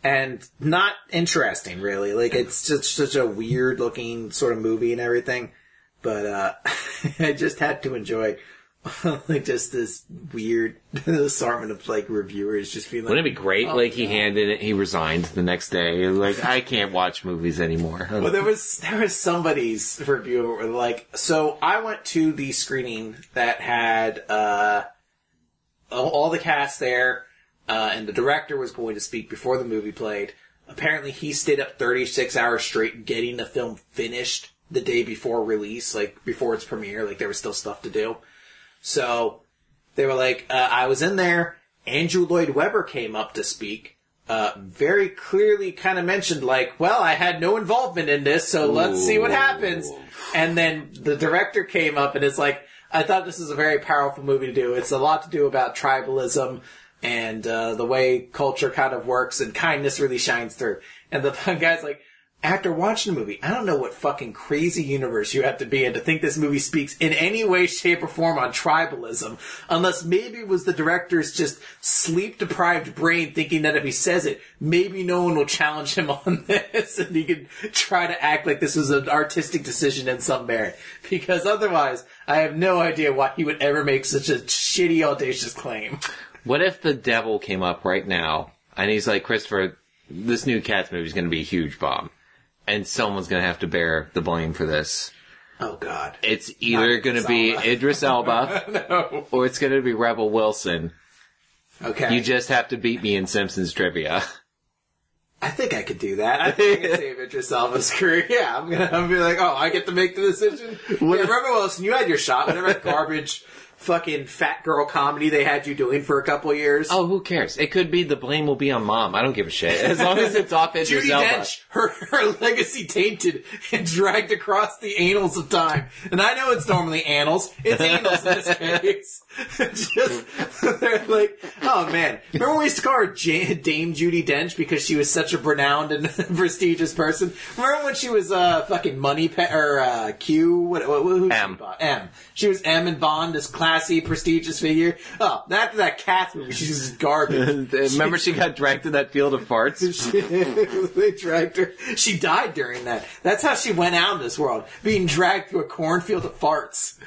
And not interesting, really. It's just such a weird-looking sort of movie and everything. But I just had to enjoy just this weird assortment of reviewers just being wouldn't it be great? Oh, he handed it, he resigned the next day. He was I can't watch movies anymore. Well, there was somebody's review so I went to the screening that had all the cast there, and the director was going to speak before the movie played. Apparently, he stayed up 36 hours straight getting the film finished the day before release, before its premiere. There was still stuff to do. So, they were I was in there, Andrew Lloyd Webber came up to speak, very clearly kind of mentioned, I had no involvement in this, so let's see what happens. And then the director came up and it's I thought this is a very powerful movie to do. It's a lot to do about tribalism and the way culture kind of works, and kindness really shines through. And the guy's after watching the movie, I don't know what fucking crazy universe you have to be in to think this movie speaks in any way, shape, or form on tribalism, unless maybe it was the director's just sleep-deprived brain thinking that if he says it, maybe no one will challenge him on this, and he could try to act like this was an artistic decision in some merit. Because otherwise, I have no idea why he would ever make such a shitty, audacious claim. What if the devil came up right now, and he's like, Christopher, this new Cats movie is going to be a huge bomb. And someone's going to have to bear the blame for this. Oh, God. It's either going to be Idris Elba no. or it's going to be Rebel Wilson. Okay. You just have to beat me in Simpsons trivia. I think I could do that. I think I could save Idris Elba's career. Yeah, I'm be like, I get to make the decision? Yeah, Rebel Wilson, you had your shot. Whatever garbage fucking fat girl comedy they had you doing for a couple of years. Oh, who cares? It could be the blame will be on mom. I don't give a shit. As long as it's off Idris Elba. Judy Dench, her legacy tainted and dragged across the annals of time. And I know it's normally annals. It's annals in this case. Just, they're oh man. Remember we used to call her Dame Judy Dench because she was such a renowned and prestigious person? Remember when she was fucking Money or Q? Who M. M. She was M and Bond, this classy, prestigious figure. Oh, after that Cats movie, she's just garbage. Remember she got dragged to that field of farts? They dragged her. She died during that. That's how she went out in this world, being dragged through a cornfield of farts.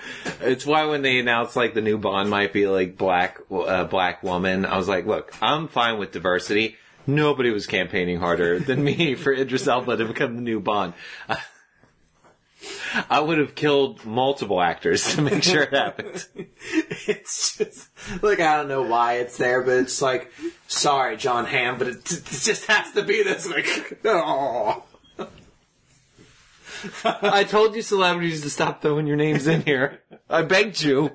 It's why when they announced the new Bond might be black woman, I was like, look, I'm fine with diversity. Nobody was campaigning harder than me for Idris Elba to become the new Bond. I would have killed multiple actors to make sure it happened. It's just, I don't know why it's there, but it's sorry, John Hamm, but it just has to be this, oh. I told you celebrities to stop throwing your names in here. I begged you.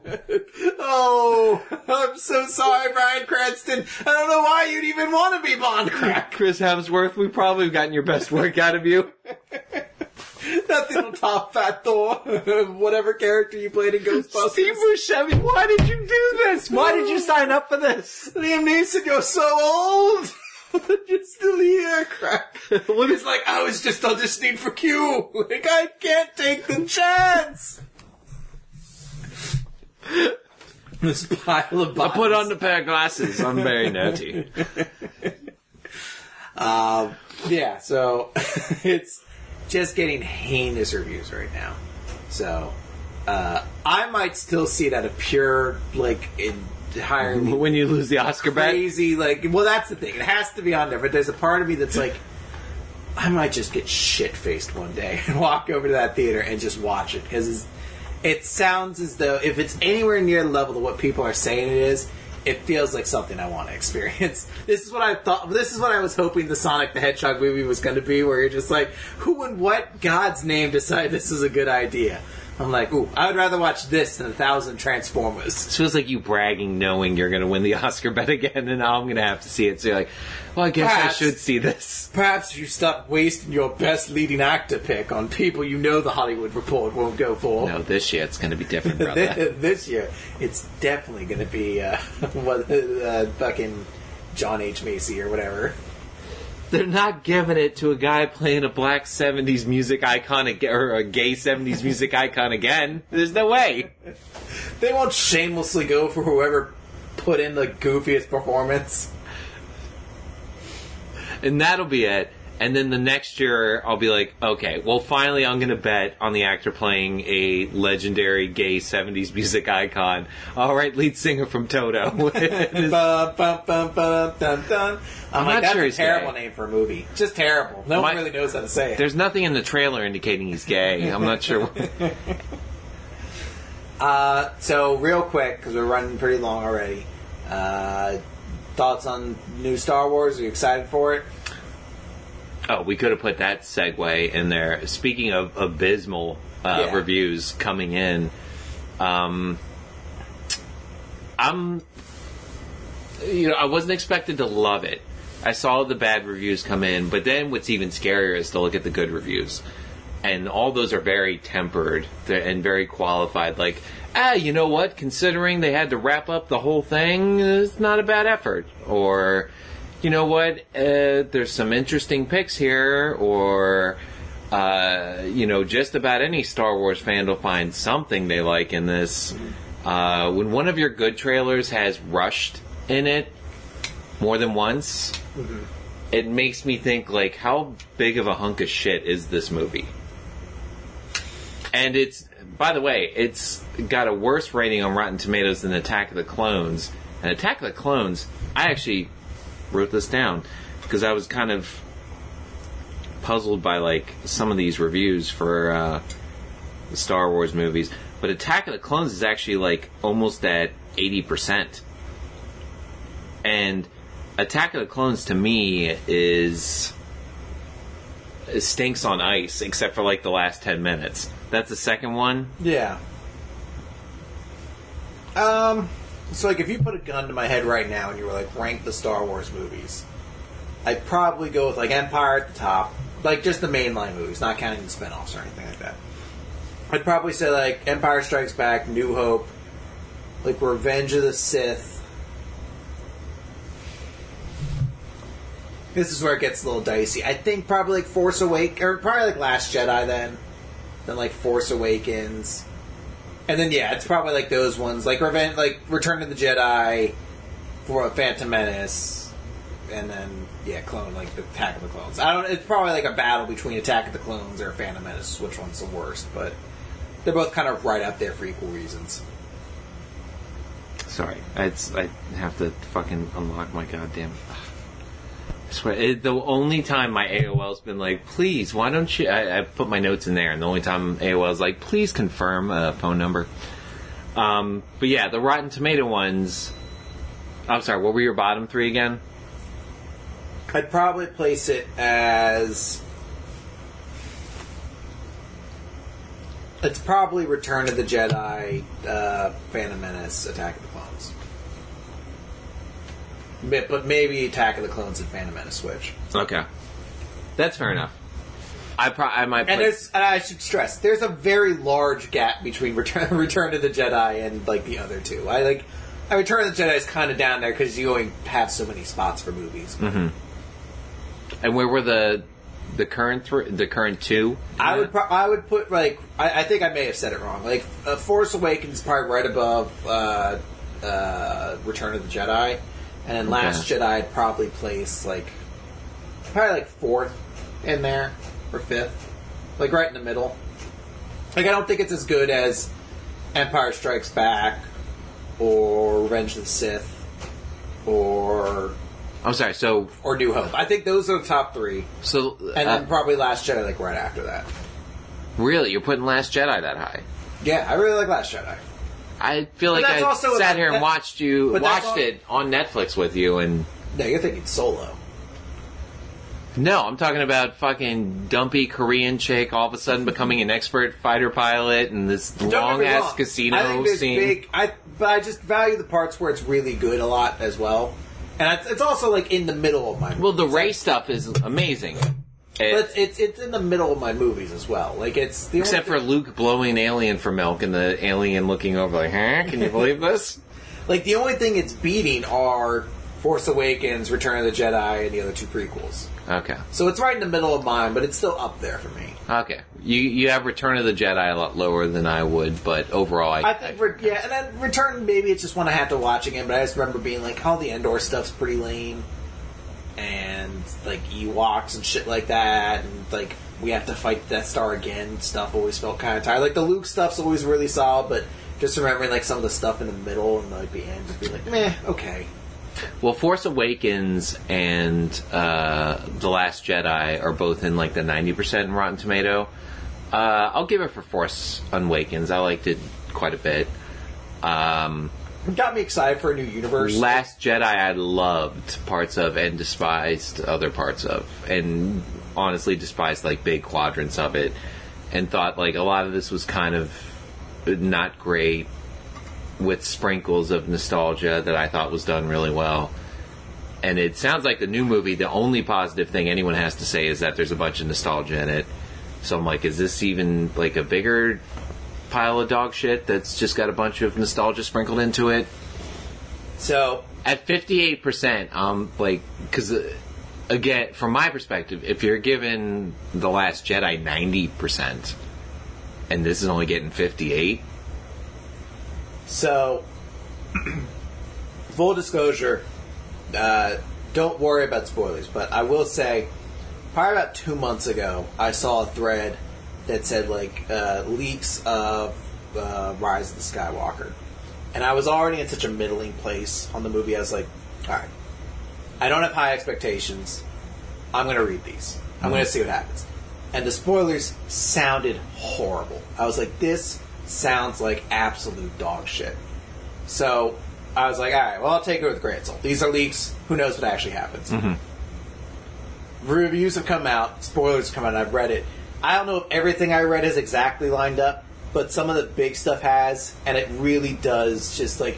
Oh, I'm so sorry, Bryan Cranston. I don't know why you'd even want to be Bond Crack. Chris Hemsworth, we've probably gotten your best work out of you. That little top fat Thor, whatever character you played in Ghostbusters. Steve Buscemi, why did you do this? Why did you sign up for this? Liam Neeson, you're so old. You're still here, crap. What is like, I was just auditioning for Q. Like, I can't take the chance. This pile of bots. I put on a pair of glasses. I'm very nerdy. Yeah, so it's just getting heinous reviews right now. So I might still see it out of pure, like, entirely. When you lose the Oscar bet? Crazy, like, well, that's the thing. It has to be on there, but there's a part of me that's like, I might just get shit-faced one day and walk over to that theater and just watch it, because it sounds as though, if it's anywhere near the level of what people are saying it is, it feels like something I want to experience. This is what I thought. This is what I was hoping the Sonic the Hedgehog movie was going to be, where you're just like, who in what God's name decided this is a good idea? I'm like, ooh, I would rather watch this than 1,000 Transformers. It feels like you bragging, knowing you're going to win the Oscar bet again, and now I'm going to have to see it. So you're like, well, I guess perhaps, I should see this. Perhaps you stop wasting your best leading actor pick on people you know the Hollywood Report won't go for. No, this year it's going to be different, brother. This year, it's definitely going to be fucking John H. Macy or whatever. They're not giving it to a guy playing a black 70s music icon or a gay 70s music icon again. There's no way. They won't shamelessly go for whoever put in the goofiest performance. And that'll be it. And then the next year, I'll be like, okay, well, finally I'm going to bet on the actor playing a legendary gay 70s music icon. All right, lead singer from Toto. I'm like, that's sure a terrible name for a movie. Just terrible. No one really knows how to say it. There's nothing in the trailer indicating he's gay. I'm not sure. So real quick, because we're running pretty long already, thoughts on new Star Wars? Are you excited for it? Oh, we could have put that segue in there. Speaking of abysmal reviews coming in, I wasn't expected to love it. I saw the bad reviews come in, but then what's even scarier is to look at the good reviews. And all those are very tempered and very qualified. Like, you know what? Considering they had to wrap up the whole thing, it's not a bad effort. Or, you know what, there's some interesting picks here, or, just about any Star Wars fan will find something they like in this. When one of your good trailers has rushed in it more than once, it makes me think, like, how big of a hunk of shit is this movie? And it's, by the way, it's got a worse rating on Rotten Tomatoes than Attack of the Clones. And Attack of the Clones, I actually wrote this down because I was kind of puzzled by, like, some of these reviews for the Star Wars movies, but Attack of the Clones is actually, like, almost at 80%, and Attack of the Clones to me is stinks on ice, except for, like, the last 10 minutes. That's the second one. So, like, if you put a gun to my head right now and you were like, rank the Star Wars movies, I'd probably go with, like, Empire at the top. Like, just the mainline movies, not counting the spinoffs or anything like that. I'd probably say, like, Empire Strikes Back, New Hope, like, Revenge of the Sith. This is where it gets a little dicey. I think probably, like, Force Awakens, or probably, like, Last Jedi then, like, Force Awakens. And then, yeah, it's probably, like, those ones. Like, Return of the Jedi, for Phantom Menace, and then, yeah, the Attack of the Clones. It's probably, like, a battle between Attack of the Clones or Phantom Menace, which one's the worst, but they're both kind of right up there for equal reasons. Sorry. I have to fucking unlock my goddamn... I swear, the only time my AOL's been like, please, why don't you... I put my notes in there, and the only time AOL's like, please confirm a phone number. But yeah, the Rotten Tomato ones... I'm sorry, what were your bottom three again? I'd probably place it as... It's probably Return of the Jedi, Phantom Menace, Attack of the Clones. But maybe Attack of the Clones and Phantom Menace switch. Okay. That's fair enough. And I should stress, there's a very large gap between Return of the Jedi and like the other two. Return of the Jedi is kind of down there because you only have so many spots for movies. Mm-hmm. And where were the current two? I would put I think I may have said it wrong. Force Awakens is probably right above Return of the Jedi, and then Last Jedi I'd probably place probably fourth in there or fifth, right in the middle. I don't think it's as good as Empire Strikes Back or Revenge of the Sith or New Hope. I think those are the top three. So, and then probably Last Jedi, right after that. Really? You're putting Last Jedi that high? Yeah, I really like Last Jedi. I feel like I sat here and watched it on Netflix with you, and... No, you're thinking Solo. No, I'm talking about fucking dumpy Korean chick all of a sudden becoming an expert fighter pilot and this long-ass casino scene. I think there's big... But I just value the parts where it's really good a lot as well. And it's also, in the middle of my movies. Well, the Rey stuff is amazing. But it's in the middle of my movies as well. It's the except for Luke blowing alien for milk and the alien looking over can you believe this? The only thing it's beating are Force Awakens, Return of the Jedi, and the other two prequels. Okay. So it's right in the middle of mine, but it's still up there for me. Okay. You have Return of the Jedi a lot lower than I would, but overall I think and then Return, maybe it's just one I have to watch again, but I just remember being all the Endor stuff's pretty lame, and, Ewoks and shit like that, and, we have to fight Death Star again stuff always felt kind of tired. The Luke stuff's always really solid, but just remembering, some of the stuff in the middle and, the end, just be meh, okay. Well, Force Awakens and The Last Jedi are both in, the 90% in Rotten Tomato. I'll give it for Force Awakens. I liked it quite a bit. It got me excited for a new universe. Last Jedi I loved parts of and despised other parts of. And honestly despised, big quadrants of it. And thought, a lot of this was kind of not great, with sprinkles of nostalgia that I thought was done really well. And it sounds like the new movie, the only positive thing anyone has to say is that there's a bunch of nostalgia in it. So I'm is this even, a bigger pile of dog shit that's just got a bunch of nostalgia sprinkled into it? So, at 58%, because, again, from my perspective, if you're giving The Last Jedi 90%, and this is only getting 58%, so, full disclosure, don't worry about spoilers, but I will say, probably about 2 months ago, I saw a thread that said, leaks of Rise of the Skywalker. And I was already in such a middling place on the movie, I was alright, I don't have high expectations, I'm going to read these. I'm going to see what happens. And the spoilers sounded horrible. I was this sounds like absolute dog shit. So, I was alright, well, I'll take it with a grain of salt. These are leaks. Who knows what actually happens? Mm-hmm. Reviews have come out. Spoilers have come out. I've read it. I don't know if everything I read is exactly lined up, but some of the big stuff has, and it really does just, the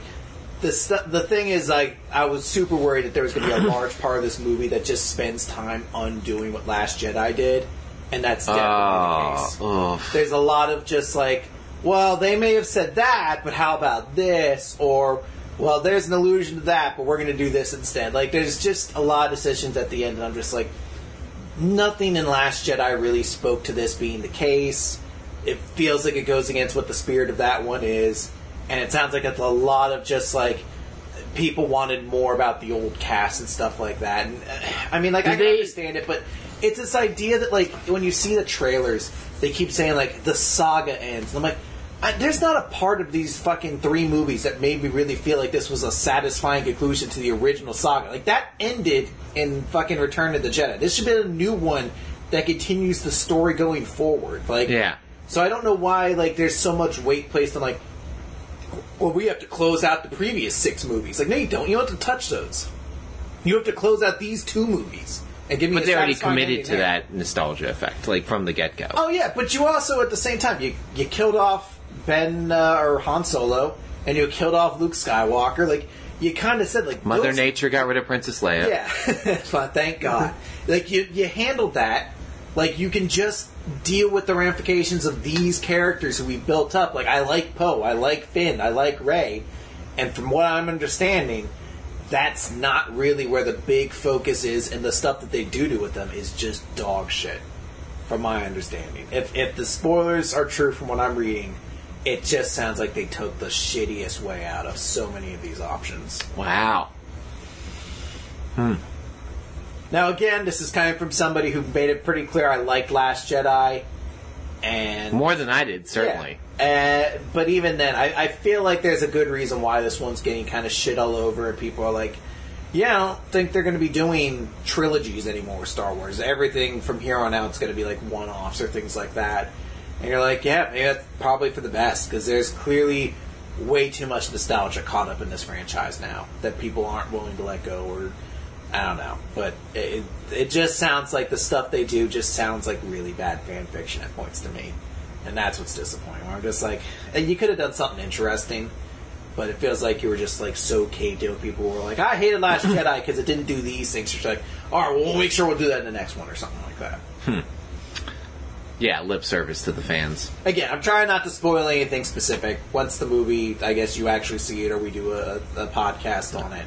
thing is, I was super worried that there was going to be a large part of this movie that just spends time undoing what Last Jedi did, and that's definitely the case. There's a lot of just, well, they may have said that, but how about this? Or, well, there's an allusion to that, but we're going to do this instead. There's just a lot of decisions at the end, and I'm just nothing in Last Jedi really spoke to this being the case. It feels it goes against what the spirit of that one is, and it sounds it's a lot of just, people wanted more about the old cast and stuff like that. And, I can understand it, but it's this idea that, when you see the trailers, they keep saying, the saga ends. And I'm there's not a part of these fucking three movies that made me really feel this was a satisfying conclusion to the original saga. That ended in fucking Return of the Jedi. This should be a new one that continues the story going forward. So I don't know why, there's so much weight placed on, well, we have to close out the previous six movies. No, you don't. You don't have to touch those. You have to close out these two movies. And give me but they're already committed to that nostalgia effect, from the get-go. Oh, yeah, but you also, at the same time, you killed off Han Solo, and you killed off Luke Skywalker. You kind of said, Mother Nature got rid of Princess Leia. Yeah. Thank God. You handled that, Like, you can just deal with the ramifications of these characters who we built up. Like, I like Poe, I like Finn, I like Rey. And from what I'm understanding, that's not really where the big focus is, and the stuff that they do with them is just dog shit, from my understanding. If the spoilers are true from what I'm reading, it just sounds like they took the shittiest way out of so many of these options. Wow. Now, again, this is coming from somebody who made it pretty clear I liked Last Jedi. And more than I did, certainly. Yeah. But even then, I feel like there's a good reason why this one's getting kind of shit all over. And people are like, yeah, I don't think they're going to be doing trilogies anymore with Star Wars. Everything from here on out is going to be like one-offs or things like that. And you're like, yeah, maybe that's probably for the best, because there's clearly way too much nostalgia caught up in this franchise now that people aren't willing to let go, or I don't know. But it just sounds like the stuff they do just sounds like really bad fan fiction at points to me. And that's what's disappointing. Where I'm just like, and you could have done something interesting, but it feels like you were just like so caved in with people who were like, I hated Last Jedi because it didn't do these things. You're just like, all right, well, we'll make sure we'll do that in the next one or something like that. Yeah, lip service to the fans. Again, I'm trying not to spoil anything specific. Once the movie, I guess you actually see it, or we do a podcast on it,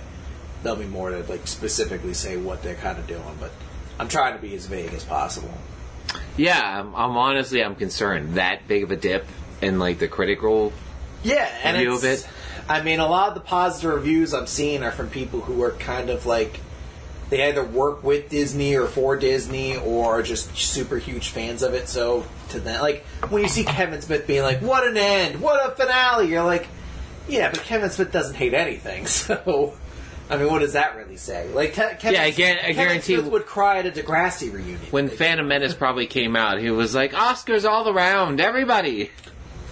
there'll be more to like specifically say what they're kind of doing. But I'm trying to be as vague as possible. Yeah, I'm honestly, I'm concerned that big of a dip in like the critical review of it. I mean, a lot of the positive reviews I'm seeing are from people who are kind of like, they either work with Disney or for Disney, or are just super huge fans of it. So to them, like when you see Kevin Smith being like, "What an end! What a finale!" You're like, "Yeah, but Kevin Smith doesn't hate anything." So, I mean, what does that really say? Like, Kevin Smith would cry at a Degrassi reunion. When Phantom Menace probably came out, he was like, "Oscars all around, everybody."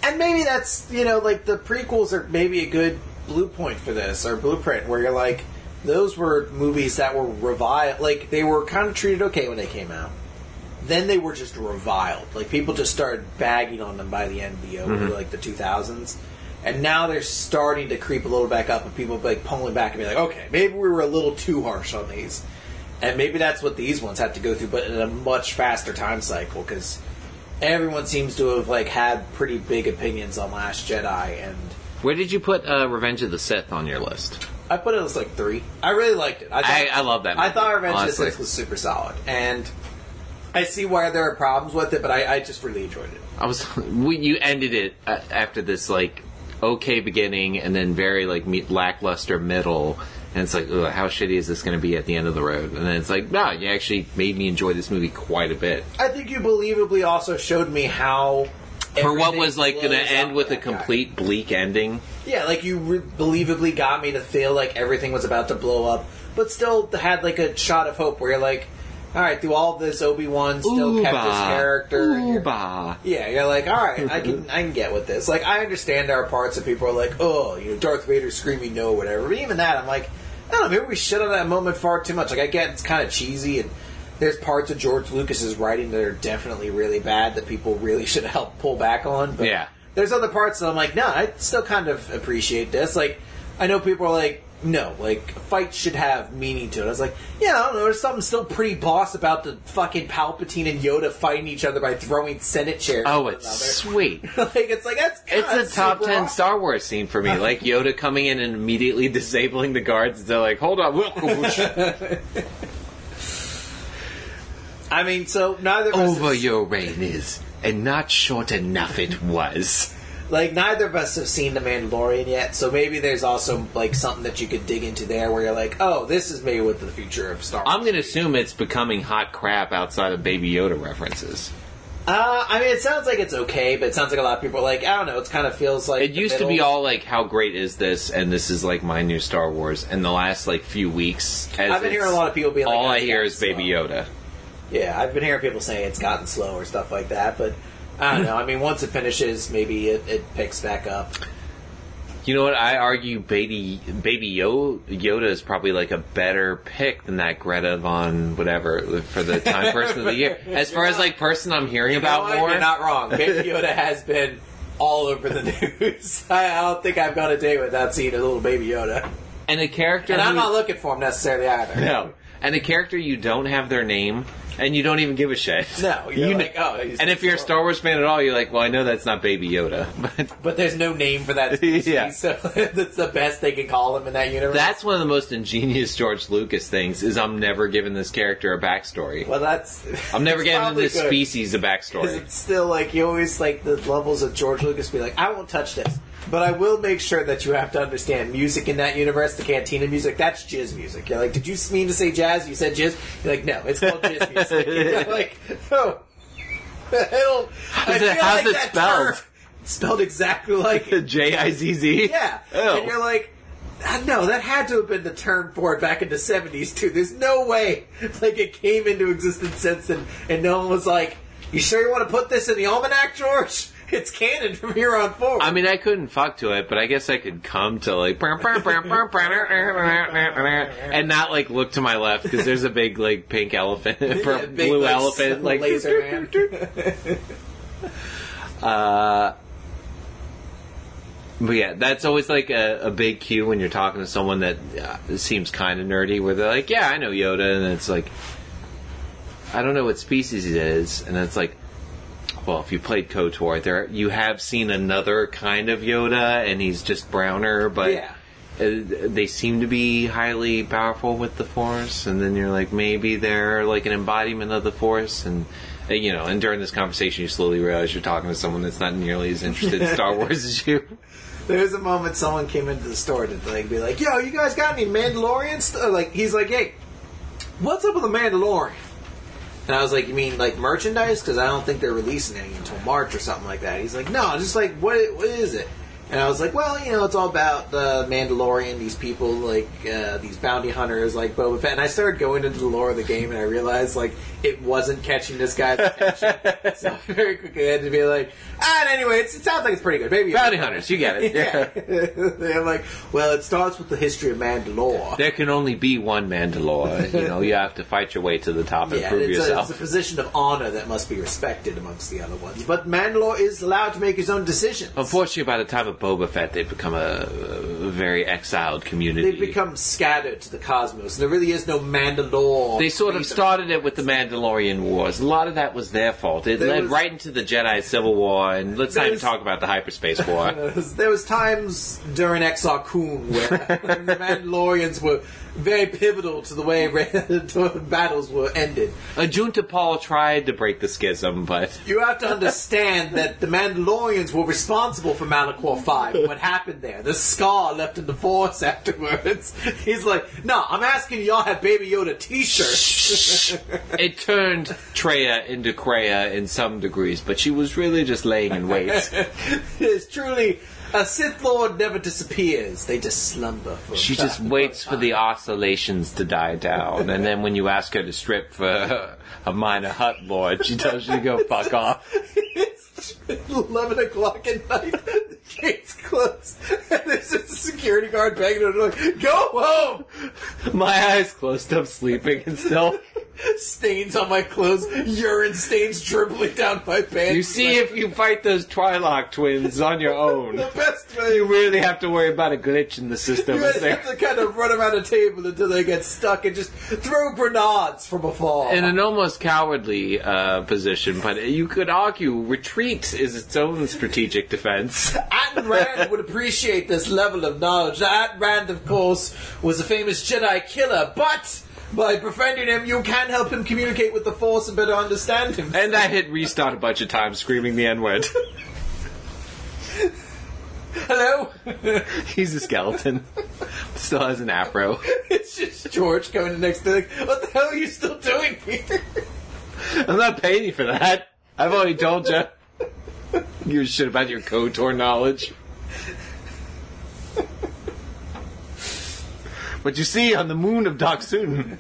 And maybe that's, you know, like the prequels are maybe a good blueprint for this, or blueprint where you're like, those were movies that were reviled. Like, they were kind of treated okay when they came out. Then they were just reviled. Like, people just started bagging on them by the end of the the 2000s. And now they're starting to creep a little back up, and people like pulling back and be like, okay, maybe we were a little too harsh on these. And maybe that's what these ones have to go through, but in a much faster time cycle, because everyone seems to have like had pretty big opinions on Last Jedi. And where did you put Revenge of the Sith on your list? I put it as like 3. I really liked it. I love that movie. I thought Revenge of the Sith was super solid, and I see why there are problems with it, but I just really enjoyed it. You ended it after this like okay beginning and then very like lackluster middle, and it's like, ugh, how shitty is this going to be at the end of the road? And then it's like, no, you actually made me enjoy this movie quite a bit. I think you believably also showed me how, for what was like going to end with a complete bleak ending. Yeah, like you believably got me to feel like everything was about to blow up, but still had like a shot of hope where you're like, all right, through all this, Obi-Wan still kept his character. Yeah, you're like, all right, I can get with this. Like, I understand there are parts that people are like, oh, you know, Darth Vader screaming no, whatever. But even that, I'm like, I don't know, maybe we shit on that moment far too much. Like, I get it's kind of cheesy, and there's parts of George Lucas's writing that are definitely really bad that people really should help pull back on. But yeah, there's other parts that I'm like, no, I still kind of appreciate this. Like, I know people are like, no, like, fights should have meaning to it. I was like, yeah, I don't know, there's something still pretty boss about the fucking Palpatine and Yoda fighting each other by throwing Senate chairs. Oh, it's sweet. Like, that's kind of it's a top 10 awesome Star Wars scene for me. Like, Yoda coming in and immediately disabling the guards. They're like, hold on. I mean, so neither of us... Over your reign is, and not short enough it was. Like, neither of us have seen The Mandalorian yet, so maybe there's also, like, something that you could dig into there where you're like, oh, this is maybe what the future of Star Wars. I'm going to assume it's becoming hot crap outside of Baby Yoda references. I mean, it sounds like it's okay, but it sounds like a lot of people are like, I don't know, it kind of feels like... It used to be all like, how great is this, and this is like my new Star Wars, and the last, like, few weeks... I've been hearing a lot of people being like... All I hear is Baby Yoda. Yeah, I've been hearing people saying it's gotten slow or stuff like that, but I don't know. I mean, once it finishes, maybe it picks back up. You know what? I argue Baby Yoda is probably like a better pick than that Greta Von whatever for the Time Person of the Year. As far as like person I'm hearing about more. You're not wrong. Baby Yoda has been all over the news. I don't think I've gone a day without seeing a little Baby Yoda. And a character... And I'm not looking for him necessarily either. No. And a character you don't have their name... And you don't even give a shit. No, you're like, oh. And if you're a Star Wars fan at all, you're like, well, I know that's not Baby Yoda. But there's no name for that species, yeah. So that's the best they can call him in that universe. That's one of the most ingenious George Lucas things, is I'm never giving this character a backstory. Well, that's... I'm never giving this species a backstory. It's still like, you always like the levels of George Lucas be like, I won't touch this. But I will make sure that you have to understand music in that universe, the cantina music, that's jizz music. You're like, did you mean to say jazz? You said jizz? You're like, no, it's called jizz music. You're like, oh. How's it spelled? It's spelled exactly like it. Jizz? Yeah. Oh. And you're like, no, that had to have been the term for it back in the 70s, too. There's no way like it came into existence since then, and no one was like, you sure you want to put this in the almanac, George? It's canon from here on forward. I mean, I couldn't fuck to it, but I guess I could come to, like, and not, like, look to my left, because there's a big, like, pink elephant, yeah, big, blue like, elephant, like, laser man. But yeah, that's always, like, a big cue when you're talking to someone that seems kind of nerdy, where they're like, yeah, I know Yoda, and it's like, I don't know what species it is, and it's like, well, if you played KOTOR, there you have seen another kind of Yoda, and he's just browner, but yeah. They seem to be highly powerful with the Force, and then you're like, maybe they're like an embodiment of the Force, and you know, and during this conversation you slowly realize you're talking to someone that's not nearly as interested in Star Wars as you. There was a moment someone came into the store to like be like, yo, you guys got any Mandalorian stuff? Like, he's like, hey, what's up with the Mandalorian? And I was like, you mean, like, merchandise? Because I don't think they're releasing any until March or something like that. He's like, no, just, like, what is it? And I was like, well, you know, it's all about the Mandalorian, these people, like, these bounty hunters, like Boba Fett. And I started going into the lore of the game, and I realized, like, it wasn't catching this guy's attention. So very quickly I had to be like, and anyway, it sounds like it's pretty good. Maybe bounty hunters, you get it. Yeah. They're like, well, it starts with the history of Mandalore. There can only be one Mandalore. You know, you have to fight your way to the top and prove yourself. It's a position of honor that must be respected amongst the other ones. But Mandalore is allowed to make his own decisions. Unfortunately, by the time of Boba Fett, they've become a very exiled community. They've become scattered to the cosmos. There really is no Mandalore. They sort of started it with the Mandalorian Wars. A lot of that was their fault. It led right into the Jedi Civil War, and let's not even talk about the Hyperspace War. There was times during Exar Kun where the Mandalorians were very pivotal to the way battles were ended. Ajunta Paul tried to break the schism, but... You have to understand that the Mandalorians were responsible for Malachor 5, what happened there. The scar left in the Force afterwards. He's like, no, I'm asking y'all have Baby Yoda t-shirts. It turned Treya into Kreia in some degrees, but she was really just laying in wait. It's truly... A Sith Lord never disappears. They just slumber for She just waits for the oscillations to die down. And then when you ask her to strip for a minor hut lord, she tells you to go fuck off. It's 11 o'clock at night. The gate's closed. And there's just a security guard banging on the door. Go home! My eyes closed. I'm sleeping and still... Stains on my clothes, urine stains dribbling down my pants. You see, if you fight those Twi'lek twins on your own, the best way. You really have to worry about a glitch in the system. You have to kind of run around a table until they get stuck and just throw grenades from afar. In an almost cowardly position, but you could argue retreat is its own strategic defense. Ayn Rand would appreciate this level of knowledge. Ayn Rand, of course, was a famous Jedi killer, but... By befriending him, you can help him communicate with the Force and better understand him. And I hit restart a bunch of times, screaming the N-word. Hello? He's a skeleton. Still has an afro. It's just George going to the next thing. What the hell are you still doing here? I'm not paying you for that. I've already told you. Give a shit about your KOTOR knowledge. What you see on the moon of Doxun.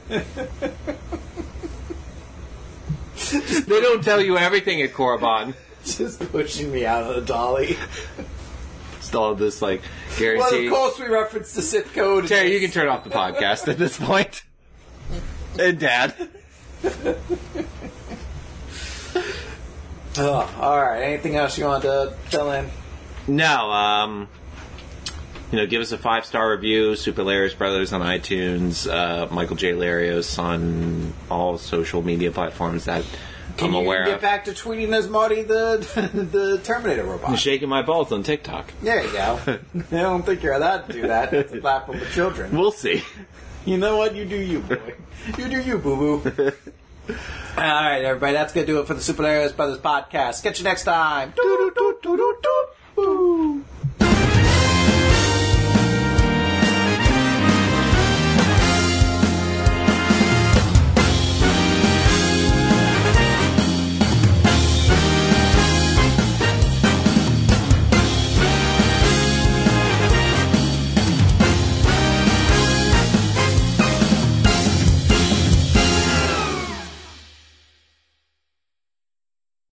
They don't tell you everything at Korriban. Just pushing me out of the dolly. It's all this, like, guarantee. Well, of course we reference the Sith Code. Terry, you can turn off the podcast at this point. And Dad. Alright, anything else you want to fill in? No, you know, give us a 5-star review. Super Larios Brothers on iTunes, Michael J. Larios on all social media platforms that I'm aware of. Can you get back to tweeting as Marty the Terminator robot? I'm shaking my balls on TikTok. There you go. I don't think you're allowed to do that. It's a platform for children. We'll see. You know what? You do you, boy. You do you, boo-boo. All right, everybody. That's going to do it for the Super Larios Brothers podcast. Catch you next time.